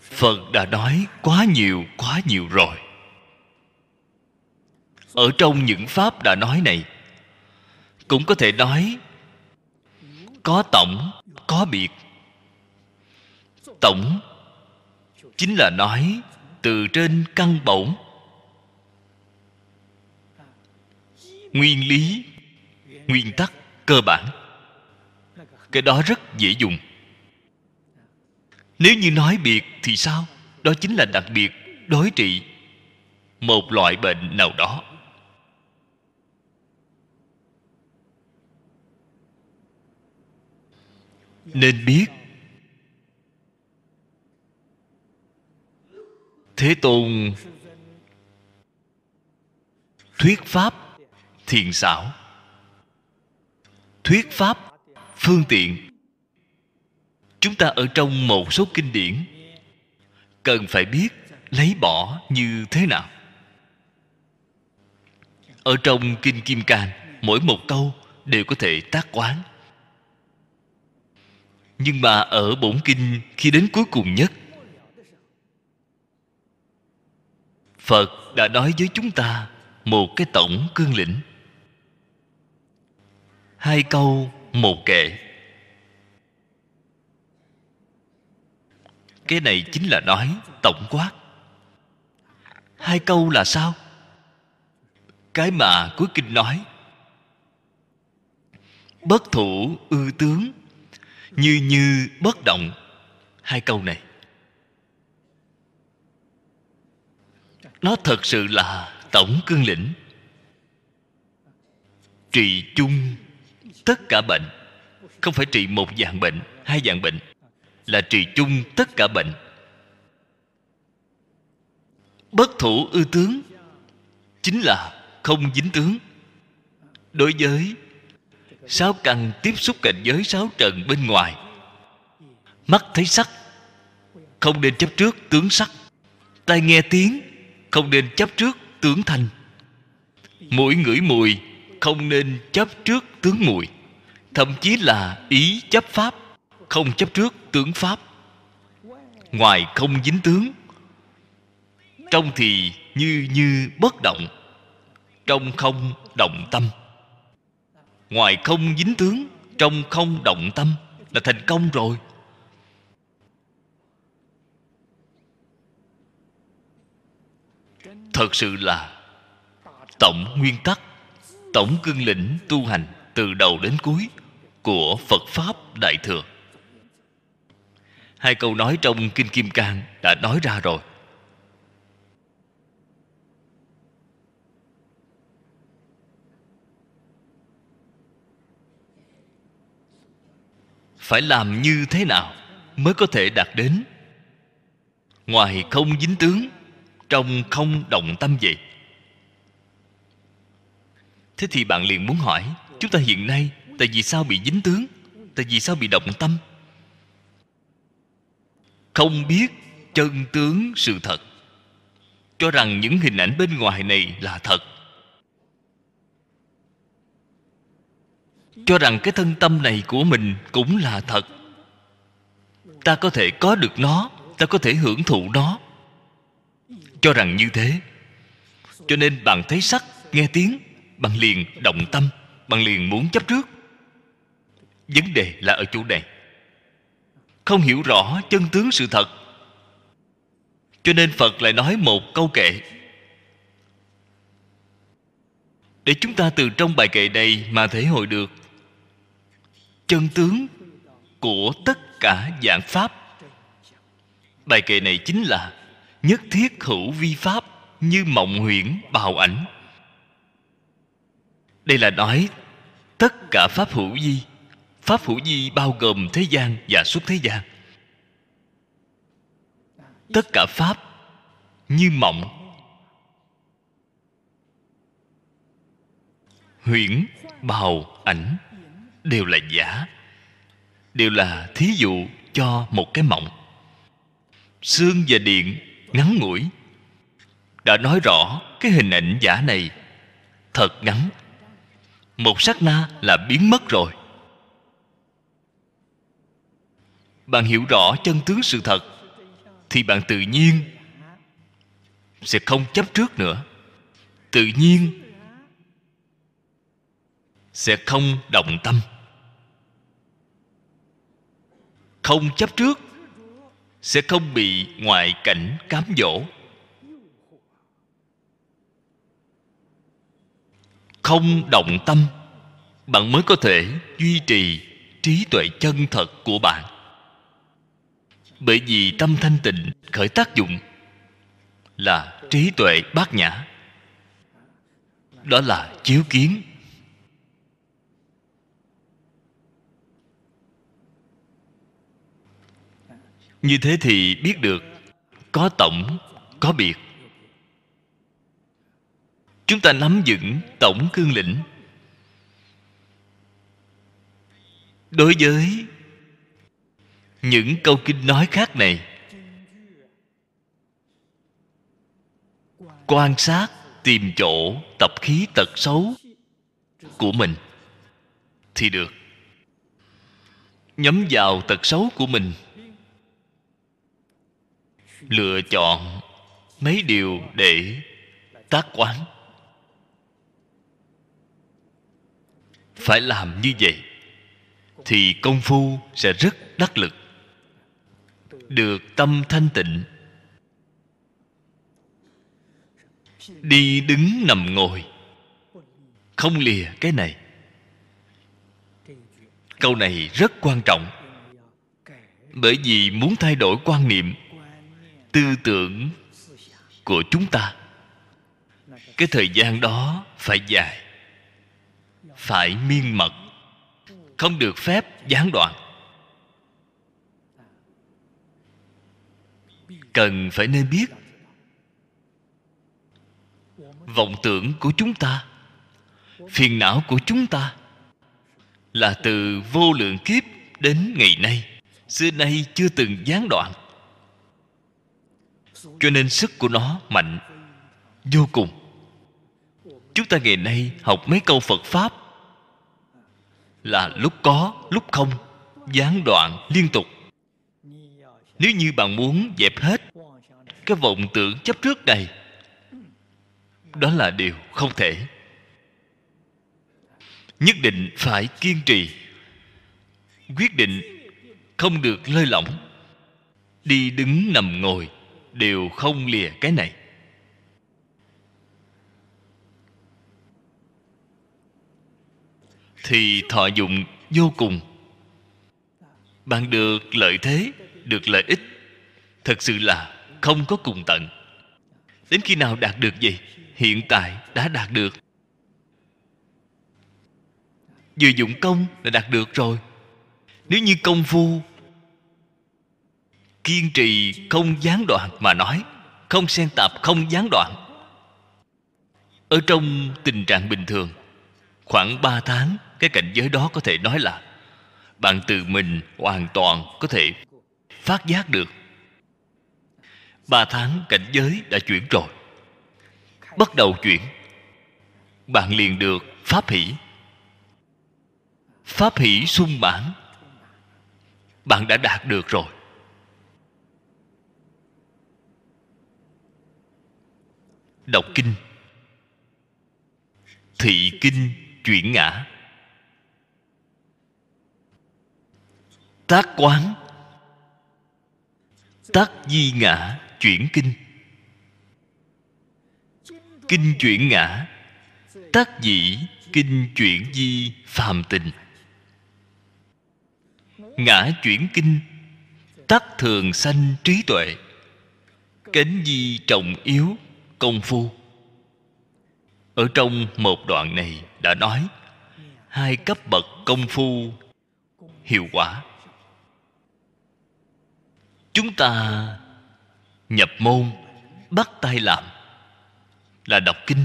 Phật đã nói quá nhiều, quá nhiều rồi. Ở trong những Pháp đã nói này, cũng có thể nói có tổng, có biệt. Tổng chính là nói từ trên căn bổn, nguyên lý, nguyên tắc, cơ bản. Cái đó rất dễ dùng. Nếu như nói biệt thì sao? Đó chính là đặc biệt đối trị một loại bệnh nào đó. Nên biết Thế Tôn thuyết pháp thiện xảo, thuyết pháp phương tiện. Chúng ta ở trong một số kinh điển cần phải biết lấy bỏ như thế nào. Ở trong Kinh Kim Cang, mỗi một câu đều có thể tác quán. Nhưng mà ở bổn kinh, khi đến cuối cùng nhất, Phật đã nói với chúng ta một cái tổng cương lĩnh, hai câu một kệ. Cái này chính là nói tổng quát. Hai câu là sao? Cái mà cuối kinh nói: bất thủ ư tướng, như như bất động. Hai câu này nó thật sự là tổng cương lĩnh, trị chung tất cả bệnh. Không phải trị một dạng bệnh, hai dạng bệnh, là trị chung tất cả bệnh. Bất thủ ư tướng chính là không dính tướng. Đối với sáu căn tiếp xúc cảnh giới sáu trần bên ngoài, mắt thấy sắc, không nên chấp trước tướng sắc. Tai nghe tiếng, không nên chấp trước tướng thanh. Mũi ngửi mùi, không nên chấp trước tướng mùi. Thậm chí là ý chấp pháp, không chấp trước tướng pháp. Ngoài không dính tướng, trong thì như như bất động, trong không động tâm. Ngoài không dính tướng, trong không động tâm là thành công rồi. Thật sự là tổng nguyên tắc, tổng cương lĩnh tu hành từ đầu đến cuối của Phật Pháp Đại Thừa. Hai câu nói trong Kinh Kim Cang đã nói ra rồi. Phải làm như thế nào mới có thể đạt đến ngoài không dính tướng, trong không động tâm vậy? Thế thì bạn liền muốn hỏi, chúng ta hiện nay tại vì sao bị dính tướng, tại vì sao bị động tâm? Không biết chân tướng sự thật, cho rằng những hình ảnh bên ngoài này là thật, cho rằng cái thân tâm này của mình cũng là thật. Ta có thể có được nó, ta có thể hưởng thụ nó, cho rằng như thế. Cho nên bạn thấy sắc, nghe tiếng, bạn liền động tâm, bạn liền muốn chấp trước. Vấn đề là ở chỗ này, không hiểu rõ chân tướng sự thật. Cho nên Phật lại nói một câu kệ, để chúng ta từ trong bài kệ này mà thể hội được chân tướng của tất cả dạng pháp. Bài kệ này chính là nhất thiết hữu vi pháp như mộng huyễn bào ảnh. Đây là nói tất cả pháp hữu vi. Pháp hữu vi bao gồm thế gian và xuất thế gian. Tất cả pháp như mộng, huyễn, bào, ảnh đều là giả, đều là thí dụ cho một cái mộng. Sương và điện ngắn ngủi đã nói rõ cái hình ảnh giả này thật ngắn, một sát na là biến mất rồi. Bạn hiểu rõ chân tướng sự thật thì bạn tự nhiên sẽ không chấp trước nữa, tự nhiên sẽ không động tâm. Không chấp trước sẽ không bị ngoại cảnh cám dỗ. Không động tâm, bạn mới có thể duy trì trí tuệ chân thật của bạn. Bởi vì tâm thanh tịnh khởi tác dụng là trí tuệ bát nhã. Đó là chiếu kiến. Như thế thì biết được có tổng, có biệt. Chúng ta nắm vững tổng cương lĩnh. Đối với những câu kinh nói khác này, quan sát tìm chỗ tập khí tật xấu của mình thì được. Nhắm vào tật xấu của mình, lựa chọn mấy điều để tác quán. Phải làm như vậy thì công phu sẽ rất đắc lực, được tâm thanh tịnh. Đi đứng nằm ngồi không lìa cái này. Câu này rất quan trọng. Bởi vì muốn thay đổi quan niệm, tư tưởng của chúng ta, cái thời gian đó phải dài, phải miên mật, không được phép gián đoạn. Cần phải nên biết vọng tưởng của chúng ta, phiền não của chúng ta là từ vô lượng kiếp đến ngày nay, xưa nay chưa từng gián đoạn. Cho nên sức của nó mạnh vô cùng. Chúng ta ngày nay học mấy câu Phật Pháp là lúc có, lúc không, gián đoạn liên tục. Nếu như bạn muốn dẹp hết cái vọng tưởng chấp trước này, đó là điều không thể. Nhất định phải kiên trì, quyết định không được lơi lỏng. Đi đứng nằm ngồi đều không lìa cái này. Thì thọ dụng vô cùng. Bạn được lợi thế, được lợi ích, thật sự là không có cùng tận. Đến khi nào đạt được gì? Hiện tại đã đạt được. Vừa dụng công là đạt được rồi. Nếu như công phu kiên trì không gián đoạn mà nói, không xen tạp, không gián đoạn, ở trong tình trạng bình thường, khoảng ba tháng, cái cảnh giới đó có thể nói là bạn tự mình hoàn toàn có thể phát giác được. Ba tháng cảnh giới đã chuyển rồi, bắt đầu chuyển, bạn liền được pháp hỷ. Pháp hỷ sung mãn, bạn đã đạt được rồi. Đọc kinh, thị kinh chuyển ngã, tác quán, tác di ngã, chuyển kinh. Kinh chuyển ngã, tác dĩ kinh chuyển di phàm tình. Ngã chuyển kinh, tác thường sanh trí tuệ. Cánh di trọng yếu công phu. Ở trong một đoạn này đã nói hai cấp bậc công phu hiệu quả. Chúng ta nhập môn bắt tay làm là đọc kinh.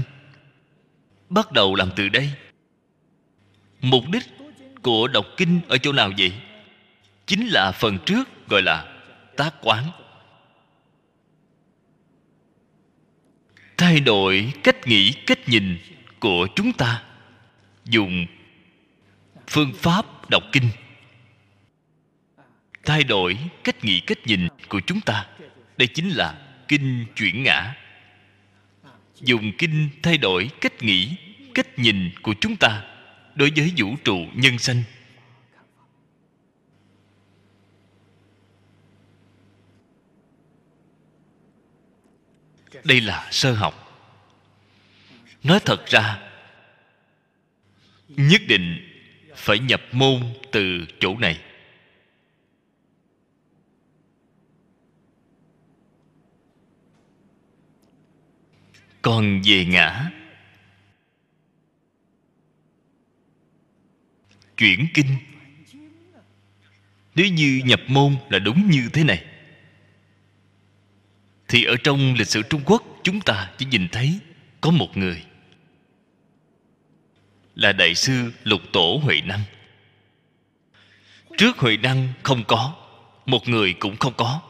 Bắt đầu làm từ đây. Mục đích của đọc kinh ở chỗ nào vậy? Chính là phần trước gọi là tác quán. Thay đổi cách nghĩ, cách nhìn của chúng ta dùng phương pháp đọc kinh. Thay đổi cách nghĩ, cách nhìn của chúng ta. Đây chính là kinh chuyển ngã. Dùng kinh thay đổi cách nghĩ, cách nhìn của chúng ta đối với vũ trụ nhân sanh. Đây là sơ học. Nói thật ra, nhất định phải nhập môn từ chỗ này. Còn về ngã, chuyển kinh, nếu như nhập môn là đúng như thế này, thì ở trong lịch sử Trung Quốc chúng ta chỉ nhìn thấy có một người là Đại sư Lục Tổ Huệ Năng. Trước Huệ Năng không có, một người cũng không có.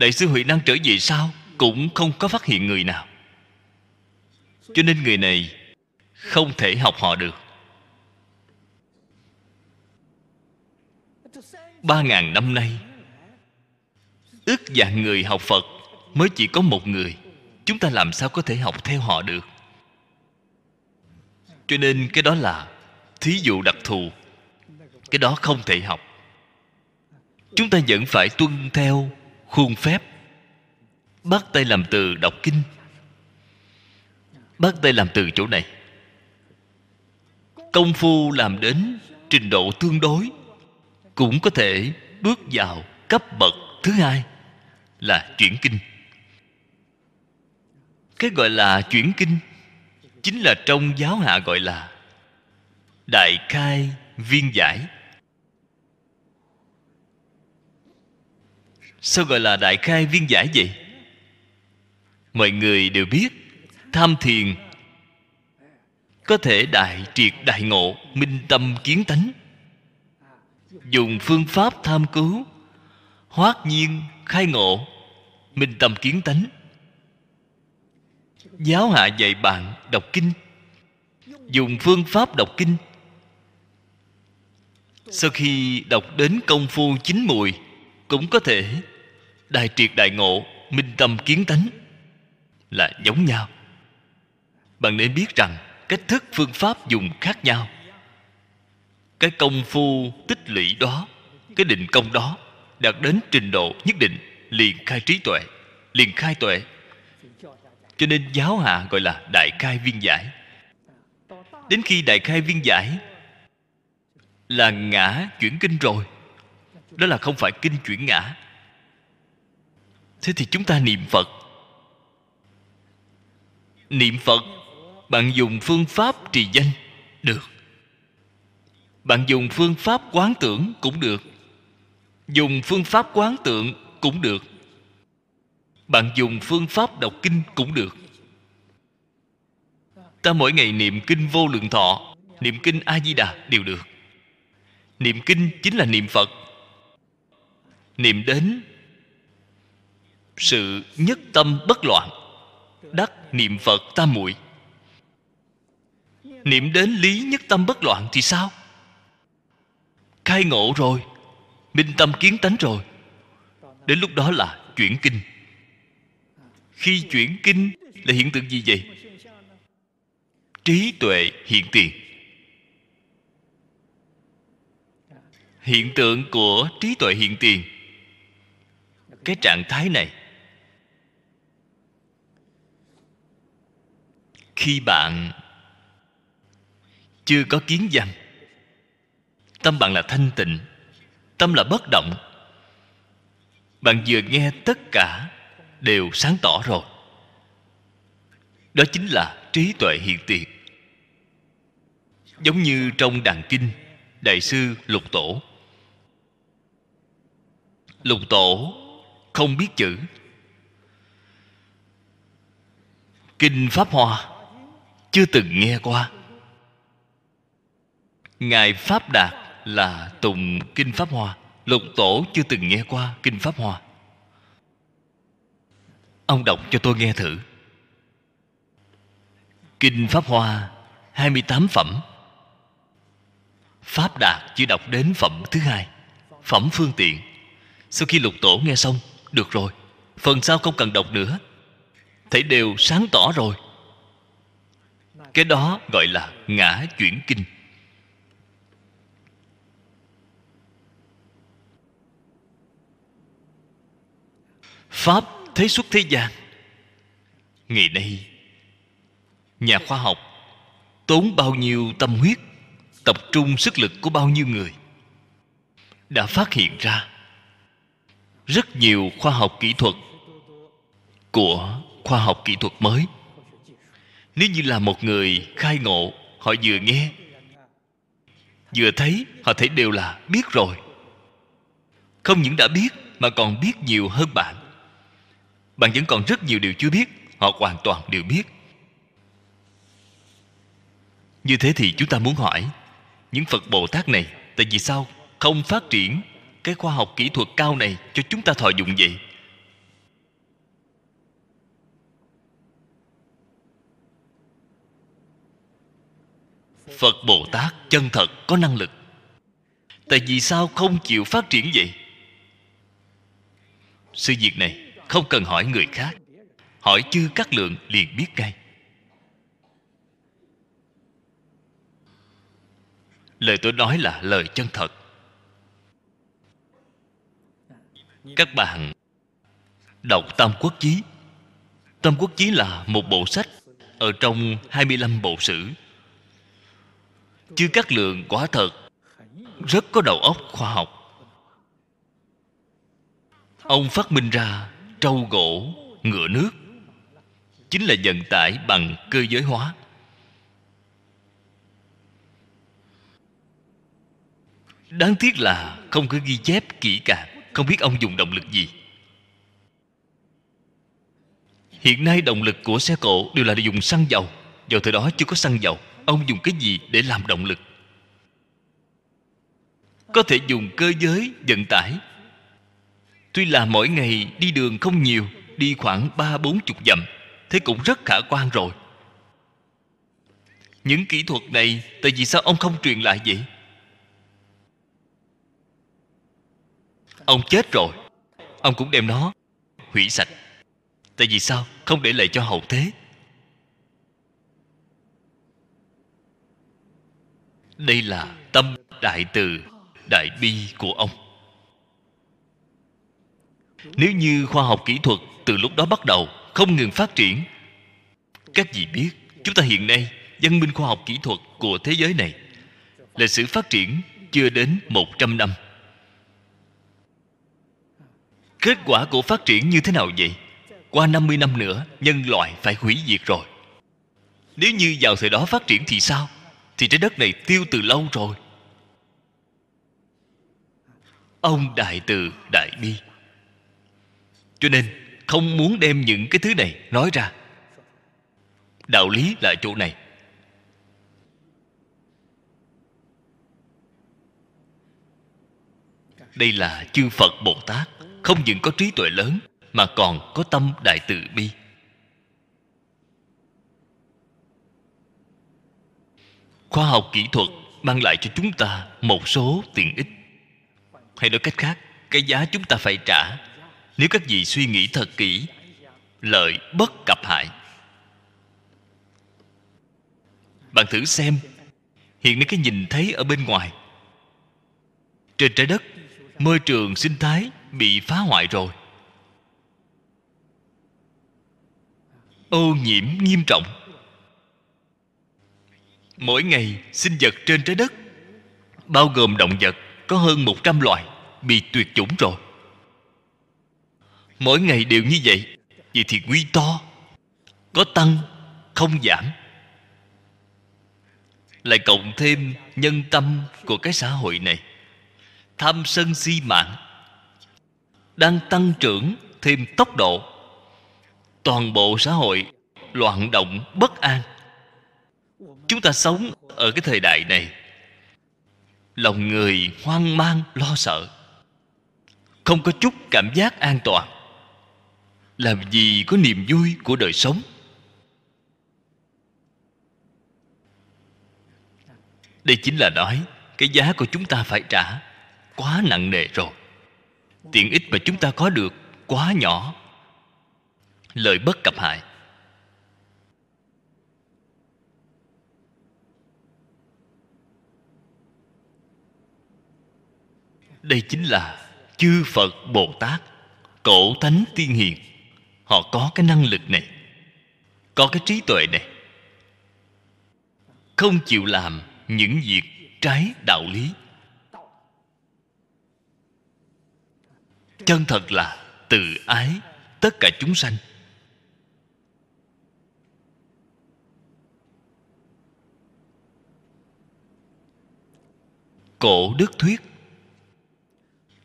Đại sư Huệ Năng trở về sau cũng không có phát hiện người nào. Cho nên người này không thể học họ được. Ba ngàn năm nay, ước dạng người học Phật mới chỉ có một người. Chúng ta làm sao có thể học theo họ được? Cho nên cái đó là thí dụ đặc thù. Cái đó không thể học. Chúng ta vẫn phải tuân theo khuôn phép. Bắt tay làm từ đọc kinh. Bắt tay làm từ chỗ này. Công phu làm đến trình độ tương đối cũng có thể bước vào cấp bậc thứ hai là chuyển kinh. Cái gọi là chuyển kinh chính là trong giáo hạ gọi là đại khai viên giải. Sao gọi là đại khai viên giải vậy? Mọi người đều biết tham thiền có thể đại triệt đại ngộ, minh tâm kiến tánh, dùng phương pháp tham cứu hoát nhiên khai ngộ, minh tâm kiến tánh. Giáo hạ dạy bạn đọc kinh, dùng phương pháp đọc kinh. Sau khi đọc đến công phu chín mùi cũng có thể đại triệt đại ngộ, minh tâm kiến tánh, là giống nhau. Bạn nên biết rằng cách thức phương pháp dùng khác nhau. Cái công phu tích lũy đó, cái định công đó đạt đến trình độ nhất định liền khai trí tuệ, liền khai tuệ. Cho nên giáo hạ gọi là đại khai viên giải. Đến khi đại khai viên giải là ngã chuyển kinh rồi. Đó là không phải kinh chuyển ngã. Thế thì chúng ta niệm Phật. Niệm Phật, bạn dùng phương pháp trì danh được. Bạn dùng phương pháp quán tưởng cũng được. Dùng phương pháp quán tưởng cũng được. Bạn dùng phương pháp đọc kinh cũng được. Ta mỗi ngày niệm kinh Vô Lượng Thọ, niệm kinh A Di Đà đều được. Niệm kinh chính là niệm Phật. Niệm đến sự nhất tâm bất loạn, đắc niệm Phật tam muội. Niệm đến lý nhất tâm bất loạn thì sao? Khai ngộ rồi, minh tâm kiến tánh rồi. Đến lúc đó là chuyển kinh. Khi chuyển kinh là hiện tượng gì vậy? Trí tuệ hiện tiền. Hiện tượng của trí tuệ hiện tiền, cái trạng thái này Khi bạn chưa có kiến văn, tâm bạn là thanh tịnh, tâm là bất động, bạn vừa nghe tất cả đều sáng tỏ rồi. Đó chính là trí tuệ hiện tiền. Giống như trong Đàn Kinh, Đại sư Lục Tổ Lục Tổ không biết chữ. Kinh Pháp Hoa chưa từng nghe qua. Ngài Pháp Đạt là tùng Kinh Pháp Hoa. Lục Tổ chưa từng nghe qua Kinh Pháp Hoa. Ông đọc cho tôi nghe thử. Kinh Pháp Hoa hai mươi tám phẩm. Pháp Đạt chỉ đọc đến phẩm thứ hai, phẩm phương tiện. Sau khi Lục Tổ nghe xong, được rồi, phần sau không cần đọc nữa, thấy đều sáng tỏ rồi. Cái đó gọi là ngã chuyển kinh. Pháp thế xuất thế gian. Ngày nay nhà khoa học tốn bao nhiêu tâm huyết, tập trung sức lực của bao nhiêu người, đã phát hiện ra rất nhiều khoa học kỹ thuật của khoa học kỹ thuật mới. Nếu như là một người khai ngộ, họ vừa nghe vừa thấy, họ thấy đều là biết rồi. Không những đã biết mà còn biết nhiều hơn bạn. Bạn vẫn còn rất nhiều điều chưa biết, họ hoàn toàn đều biết. Như thế thì chúng ta muốn hỏi, những Phật Bồ Tát này tại vì sao không phát triển cái khoa học kỹ thuật cao này cho chúng ta thọ dụng vậy? Phật Bồ Tát chân thật có năng lực, tại vì sao không chịu phát triển vậy? Sự việc này không cần hỏi người khác, hỏi Chư Cát Lượng liền biết ngay. Lời tôi nói là lời chân thật. Các bạn đọc Tam Quốc Chí. Tam Quốc Chí là một bộ sách ở trong hai mươi lăm bộ sử. Chư Cát Lượng quả thật rất có đầu óc khoa học. Ông phát minh ra trâu gỗ, ngựa nước, chính là vận tải bằng cơ giới hóa. Đáng tiếc là không có ghi chép kỹ càng, không biết ông dùng động lực gì. Hiện nay động lực của xe cộ đều là dùng xăng dầu. Vào thời đó chưa có xăng dầu, ông dùng cái gì để làm động lực? Có thể dùng cơ giới vận tải. Tuy là mỗi ngày đi đường không nhiều, đi khoảng ba bốn chục dặm, thế cũng rất khả quan rồi. Những kỹ thuật này tại vì sao ông không truyền lại vậy? Ông chết rồi, ông cũng đem nó hủy sạch. Tại vì sao không để lại cho hậu thế? Đây là tâm đại từ, đại bi của ông. Nếu như khoa học kỹ thuật từ lúc đó bắt đầu không ngừng phát triển, các vị biết chúng ta hiện nay văn minh khoa học kỹ thuật của thế giới này, lịch sử phát triển chưa đến một trăm năm. Kết quả của phát triển như thế nào vậy? Qua năm mươi năm nữa, nhân loại phải hủy diệt rồi. Nếu như vào thời đó phát triển thì sao? Thì trái đất này tiêu từ lâu rồi. Ông đại từ đại bi, cho nên không muốn đem những cái thứ này nói ra. Đạo lý là chỗ này. Đây là chư Phật Bồ Tát không những có trí tuệ lớn mà còn có tâm đại từ bi. Khoa học kỹ thuật mang lại cho chúng ta một số tiện ích. Hay nói cách khác, cái giá chúng ta phải trả, nếu các vị suy nghĩ thật kỹ, lợi bất cập hại. Bạn thử xem, hiện nay cái nhìn thấy ở bên ngoài, trên trái đất, môi trường sinh thái bị phá hoại rồi, ô nhiễm nghiêm trọng. Mỗi ngày sinh vật trên trái đất, bao gồm động vật, có hơn một trăm loài bị tuyệt chủng rồi. Mỗi ngày đều như vậy, vậy thì nguy to, có tăng không giảm. Lại cộng thêm nhân tâm của cái xã hội này, tham sân si mạng đang tăng trưởng thêm tốc độ. Toàn bộ xã hội loạn động bất an. Chúng ta sống ở cái thời đại này, lòng người hoang mang lo sợ, không có chút cảm giác an toàn. Làm gì có niềm vui của đời sống? Đây chính là nói cái giá của chúng ta phải trả quá nặng nề rồi. Tiện ích mà chúng ta có được quá nhỏ, lợi bất cập hại. Đây chính là chư Phật Bồ Tát, cổ thánh tiên hiền. Họ có cái năng lực này, có cái trí tuệ này, không chịu làm những việc trái đạo lý. Chân thật là từ ái tất cả chúng sanh. Cổ đức thuyết: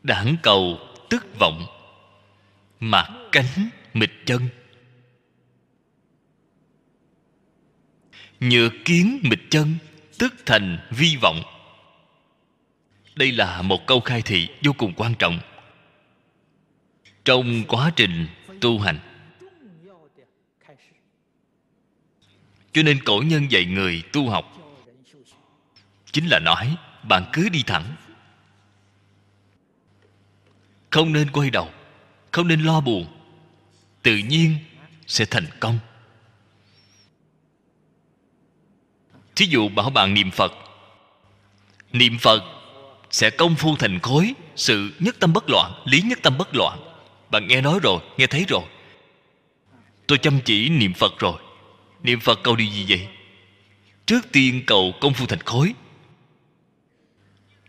đãng cầu tức vọng, mạt cánh mịch chân. Nhược kiến mịch chân, tức thành vi vọng. Đây là một câu khai thị vô cùng quan trọng trong quá trình tu hành. Cho nên cổ nhân dạy người tu học chính là nói bạn cứ đi thẳng, không nên quay đầu, không nên lo buồn, tự nhiên sẽ thành công. Thí dụ bảo bạn niệm Phật, niệm Phật sẽ công phu thành khối, sự nhất tâm bất loạn, lý nhất tâm bất loạn. Bạn nghe nói rồi, nghe thấy rồi. Tôi chăm chỉ niệm Phật rồi. Niệm Phật cầu điều gì vậy? Trước tiên cầu công phu thành khối.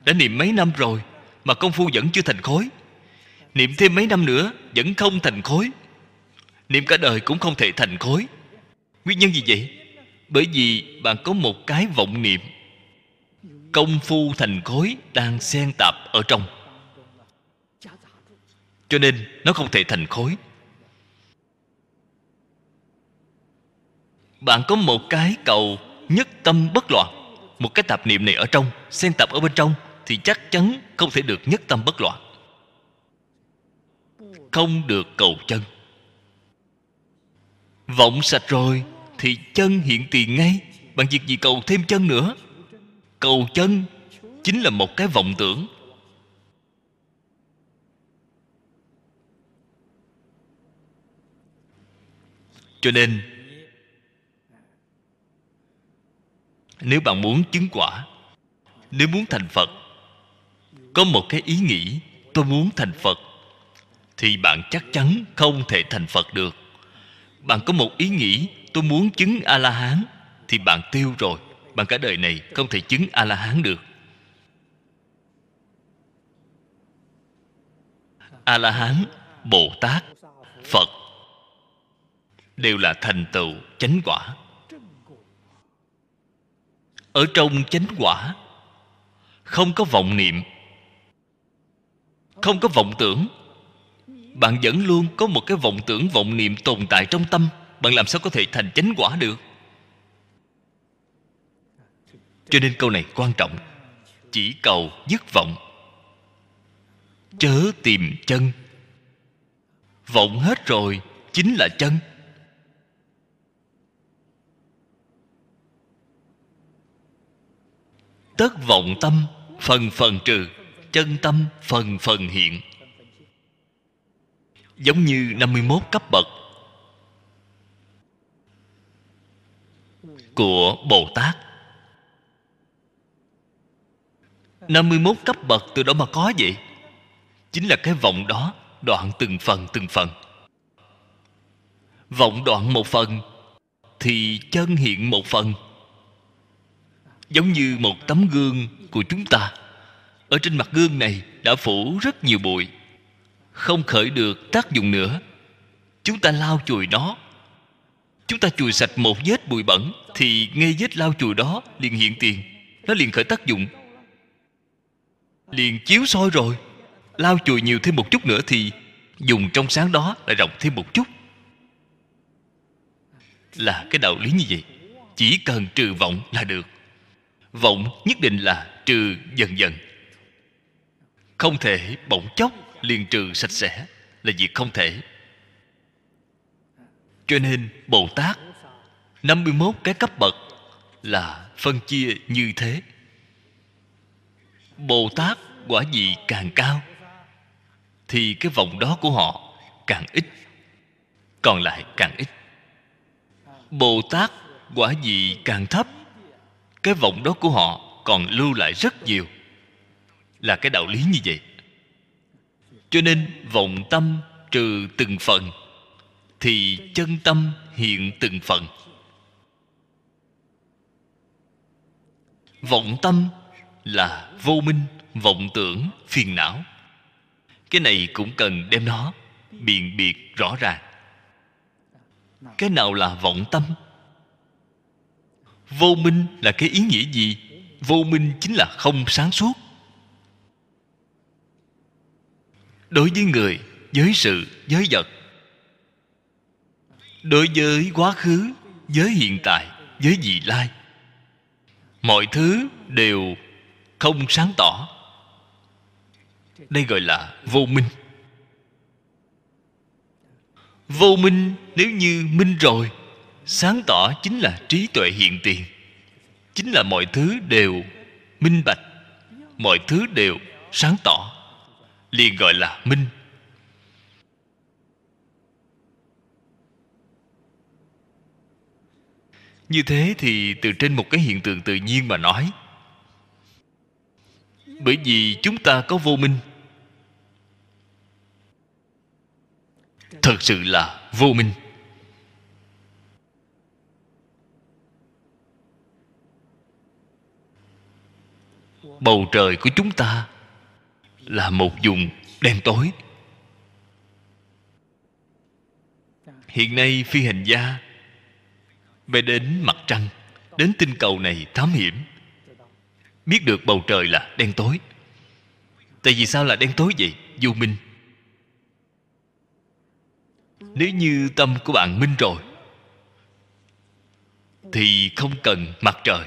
Đã niệm mấy năm rồi mà công phu vẫn chưa thành khối. Niệm thêm mấy năm nữa vẫn không thành khối. Niệm cả đời cũng không thể thành khối. Nguyên nhân gì vậy? Bởi vì bạn có một cái vọng niệm. Công phu thành khối đang xen tạp ở trong, cho nên nó không thể thành khối. Bạn có một cái cầu nhất tâm bất loạn, một cái tạp niệm này ở trong, xen tạp ở bên trong, thì chắc chắn không thể được nhất tâm bất loạn, không được cầu chân. Vọng sạch rồi thì chân hiện tiền ngay, bằng việc gì cầu thêm chân nữa? Cầu chân chính là một cái vọng tưởng. Cho nên nếu bạn muốn chứng quả, nếu muốn thành Phật, có một cái ý nghĩ tôi muốn thành Phật, thì bạn chắc chắn không thể thành Phật được. Bạn có một ý nghĩ tôi muốn chứng A-la-hán, thì bạn tiêu rồi. Bạn cả đời này không thể chứng A-la-hán được. A-la-hán, Bồ-Tát, Phật đều là thành tựu chánh quả. Ở trong chánh quả không có vọng niệm, không có vọng tưởng. Bạn vẫn luôn có một cái vọng tưởng, vọng niệm tồn tại trong tâm, bạn làm sao có thể thành chánh quả được? Cho nên câu này quan trọng. Chỉ cầu dứt vọng, chớ tìm chân. Vọng hết rồi chính là chân. Tất vọng tâm phần phần trừ, chân tâm phần phần hiện. Giống như năm mươi mốt cấp bậc của Bồ Tát, năm mươi mốt cấp bậc từ đó mà có vậy. Chính là cái vọng đó đoạn từng phần từng phần. Vọng đoạn một phần thì chân hiện một phần. giống như một tấm gương của chúng ta. Ở trên mặt gương này đã phủ rất nhiều bụi, không khởi được tác dụng nữa. Chúng ta lau chùi nó, chúng ta chùi sạch một vết bụi bẩn thì ngay vết lau chùi đó liền hiện tiền, nó liền khởi tác dụng, liền chiếu soi rồi. Lau chùi nhiều thêm một chút nữa thì dùng trong sáng đó lại rộng thêm một chút. Là cái đạo lý như vậy. Chỉ cần trừ vọng là được. Vọng nhất định là trừ dần dần, không thể bỗng chốc liền trừ sạch sẽ, là việc không thể. Cho nên Bồ Tát năm mươi mốt cái cấp bậc là phân chia như thế. Bồ Tát quả vị càng cao thì cái vọng đó của họ càng ít, còn lại càng ít. Bồ Tát quả vị càng thấp, cái vọng đó của họ còn lưu lại rất nhiều. Là cái đạo lý như vậy. Cho nên vọng tâm trừ từng phần thì chân tâm hiện từng phần. Vọng tâm là vô minh, vọng tưởng, phiền não. Cái này cũng cần đem nó biện biệt rõ ràng. Cái nào là vọng tâm? Vô minh là cái ý nghĩa gì? Vô minh chính là không sáng suốt. Đối với người, với sự, với vật, đối với quá khứ, với hiện tại, với vị lai, mọi thứ đều không sáng tỏ. Đây gọi là vô minh. Vô minh nếu như minh rồi, sáng tỏ chính là trí tuệ hiện tiền, chính là mọi thứ đều minh bạch, mọi thứ đều sáng tỏ, liền gọi là minh. Như thế thì từ trên một cái hiện tượng tự nhiên mà nói, bởi vì chúng ta có vô minh, thật sự là vô minh. Bầu trời của chúng ta là một vùng đen tối. Hiện nay phi hành gia bay đến mặt trăng, đến tinh cầu này thám hiểm, biết được bầu trời là đen tối. Tại vì sao là đen tối vậy? Vô minh. Nếu như tâm của bạn minh rồi thì không cần mặt trời,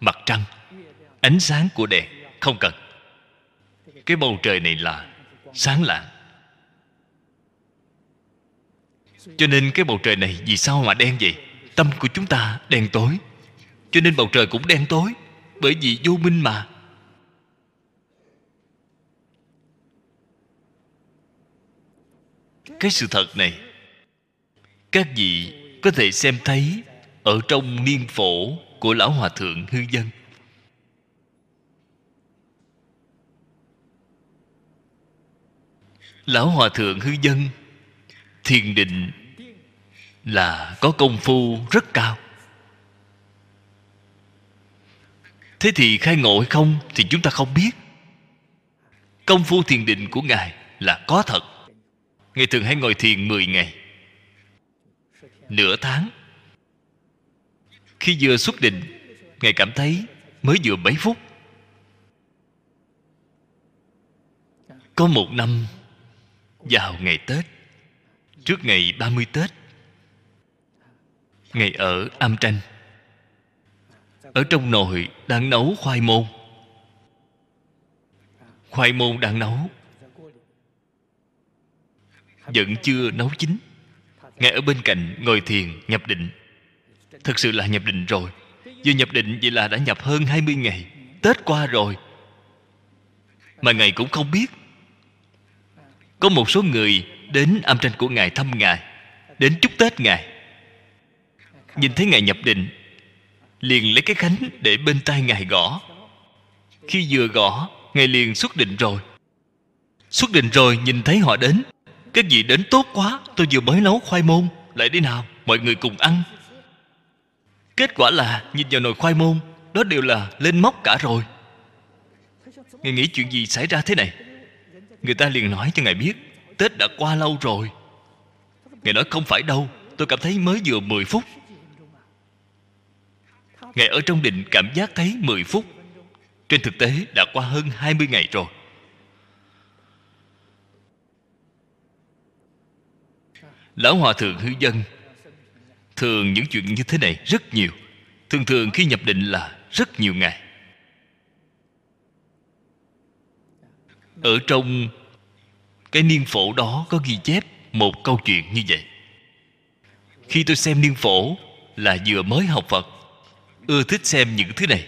mặt trăng, ánh sáng của đèn, không cần. Cái bầu trời này là sáng lạng. Cho nên cái bầu trời này vì sao mà đen vậy? Tâm của chúng ta đen tối, cho nên bầu trời cũng đen tối. Bởi vì vô minh mà. Cái sự thật này các vị có thể xem thấy ở trong niên phổ của Lão Hòa Thượng Hư Dân. Lão Hòa Thượng Hư Dân thiền định là có công phu rất cao. Thế thì khai ngộ hay không thì chúng ta không biết. Công phu thiền định của Ngài là có thật. Ngài thường hay ngồi thiền mười ngày, nửa tháng. Khi vừa xuất định, Ngài cảm thấy mới vừa mấy phút. Có một năm, vào ngày Tết, trước ngày ba mươi Tết, Ngài ở Am Tranh, ở trong nồi đang nấu khoai môn. Khoai môn đang nấu vẫn chưa nấu chín. Ngài ở bên cạnh ngồi thiền nhập định. Thật sự là nhập định rồi. Vừa nhập định vậy là đã nhập hơn hai mươi ngày, Tết qua rồi, mà Ngài cũng không biết. Có một số người đến Am Tranh của Ngài thăm Ngài, đến chúc Tết Ngài, nhìn thấy Ngài nhập định, liền lấy cái khánh để bên tai Ngài gõ. Khi vừa gõ, Ngài liền xuất định rồi. Xuất định rồi nhìn thấy họ đến, các vị đến tốt quá, tôi vừa mới nấu khoai môn, lại đi nào, mọi người cùng ăn. Kết quả là nhìn vào nồi khoai môn, đó đều là lên móc cả rồi. Ngài nghĩ chuyện gì xảy ra thế này? Người ta liền nói cho Ngài biết, Tết đã qua lâu rồi. Ngài nói không phải đâu, tôi cảm thấy mới vừa mười phút. Ngài ở trong định cảm giác thấy mười phút. Trên thực tế đã qua hơn hai mươi ngày rồi. Lão Hòa Thượng Hư Dân thường những chuyện như thế này rất nhiều. Thường thường khi nhập định là rất nhiều ngày. Ở trong cái niên phổ đó có ghi chép một câu chuyện như vậy. Khi tôi xem niên phổ là vừa mới học Phật, ưa thích xem những thứ này.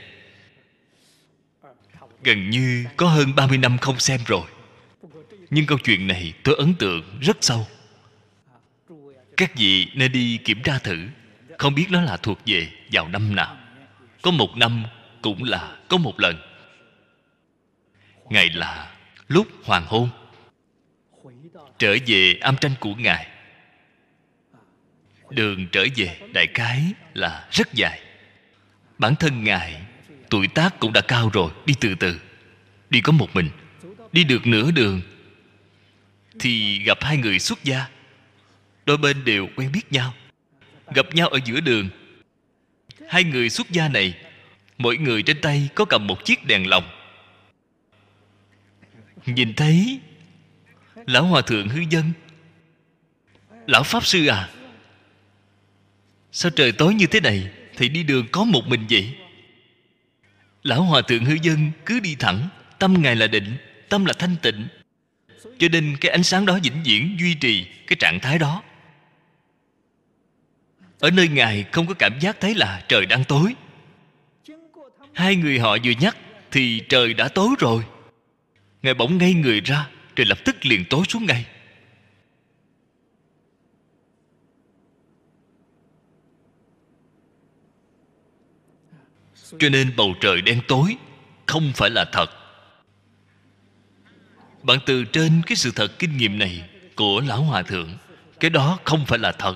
Gần như có hơn ba mươi năm không xem rồi. Nhưng câu chuyện này tôi ấn tượng rất sâu. Các vị nên đi kiểm tra thử. Không biết nó là thuộc về vào năm nào. Có một năm cũng là có một lần. Ngày là lúc hoàng hôn, trở về am tranh của Ngài. Đường trở về đại khái là rất dài. Bản thân Ngài tuổi tác cũng đã cao rồi, đi từ từ. Đi có một mình. Đi được nửa đường thì gặp hai người xuất gia. Đôi bên đều quen biết nhau. Gặp nhau ở giữa đường. Hai người xuất gia này, mỗi người trên tay có cầm một chiếc đèn lồng. Nhìn thấy Lão Hòa Thượng Hư Dân, Lão Pháp Sư à, sao trời tối như thế này thì đi đường có một mình vậy? Lão Hòa Thượng Hư Dân cứ đi thẳng. Tâm Ngài là định, tâm là thanh tịnh, cho nên cái ánh sáng đó vĩnh viễn duy trì cái trạng thái đó. Ở nơi Ngài không có cảm giác thấy là trời đang tối. Hai người họ vừa nhắc thì trời đã tối rồi. Ngài bỗng ngây người ra, rồi lập tức liền tối xuống ngay. Cho nên bầu trời đen tối không phải là thật. Bạn từ trên cái sự thật kinh nghiệm này của Lão Hòa Thượng, cái đó không phải là thật.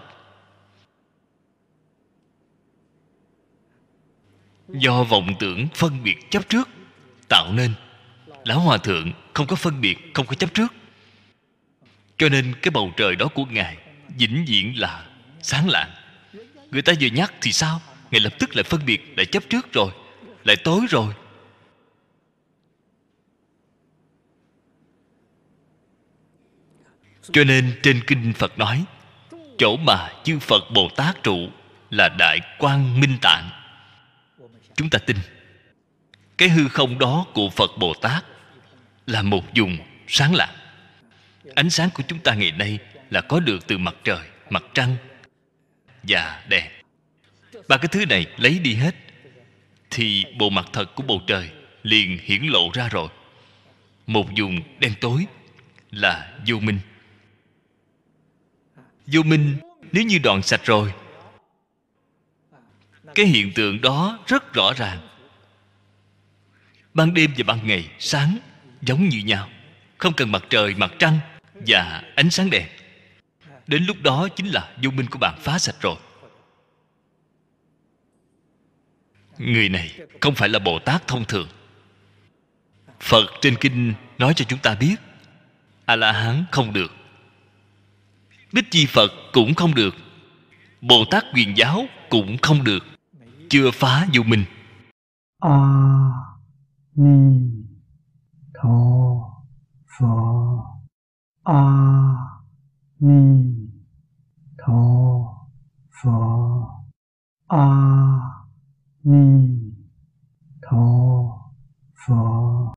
Do vọng tưởng phân biệt chấp trước tạo nên. Lão Hòa Thượng không có phân biệt, không có chấp trước, cho nên cái bầu trời đó của Ngài vĩnh viễn là sáng lạng. Người ta vừa nhắc thì sao? Ngài lập tức lại phân biệt, lại chấp trước rồi, lại tối rồi. Cho nên trên kinh Phật nói, chỗ mà chư Phật Bồ Tát trụ là Đại Quang Minh Tạng. Chúng ta tin cái hư không đó của Phật Bồ Tát là một vùng sáng lạng. Ánh sáng của chúng ta ngày nay là có được từ mặt trời, mặt trăng và đèn. Ba cái thứ này lấy đi hết thì bộ mặt thật của bầu trời liền hiển lộ ra rồi. Một vùng đen tối là vô minh. Vô minh nếu như đoạn sạch rồi, cái hiện tượng đó rất rõ ràng. Ban đêm và ban ngày sáng giống như nhau, không cần mặt trời, mặt trăng và ánh sáng đèn. Đến lúc đó chính là vô minh của bạn phá sạch rồi. Người này không phải là Bồ Tát thông thường. Phật trên kinh nói cho chúng ta biết, A-la-hán không được, Bích Chi Phật cũng không được, Bồ Tát Quyền Giáo cũng không được. Chưa phá vô minh. A Di Đà Phật. A Di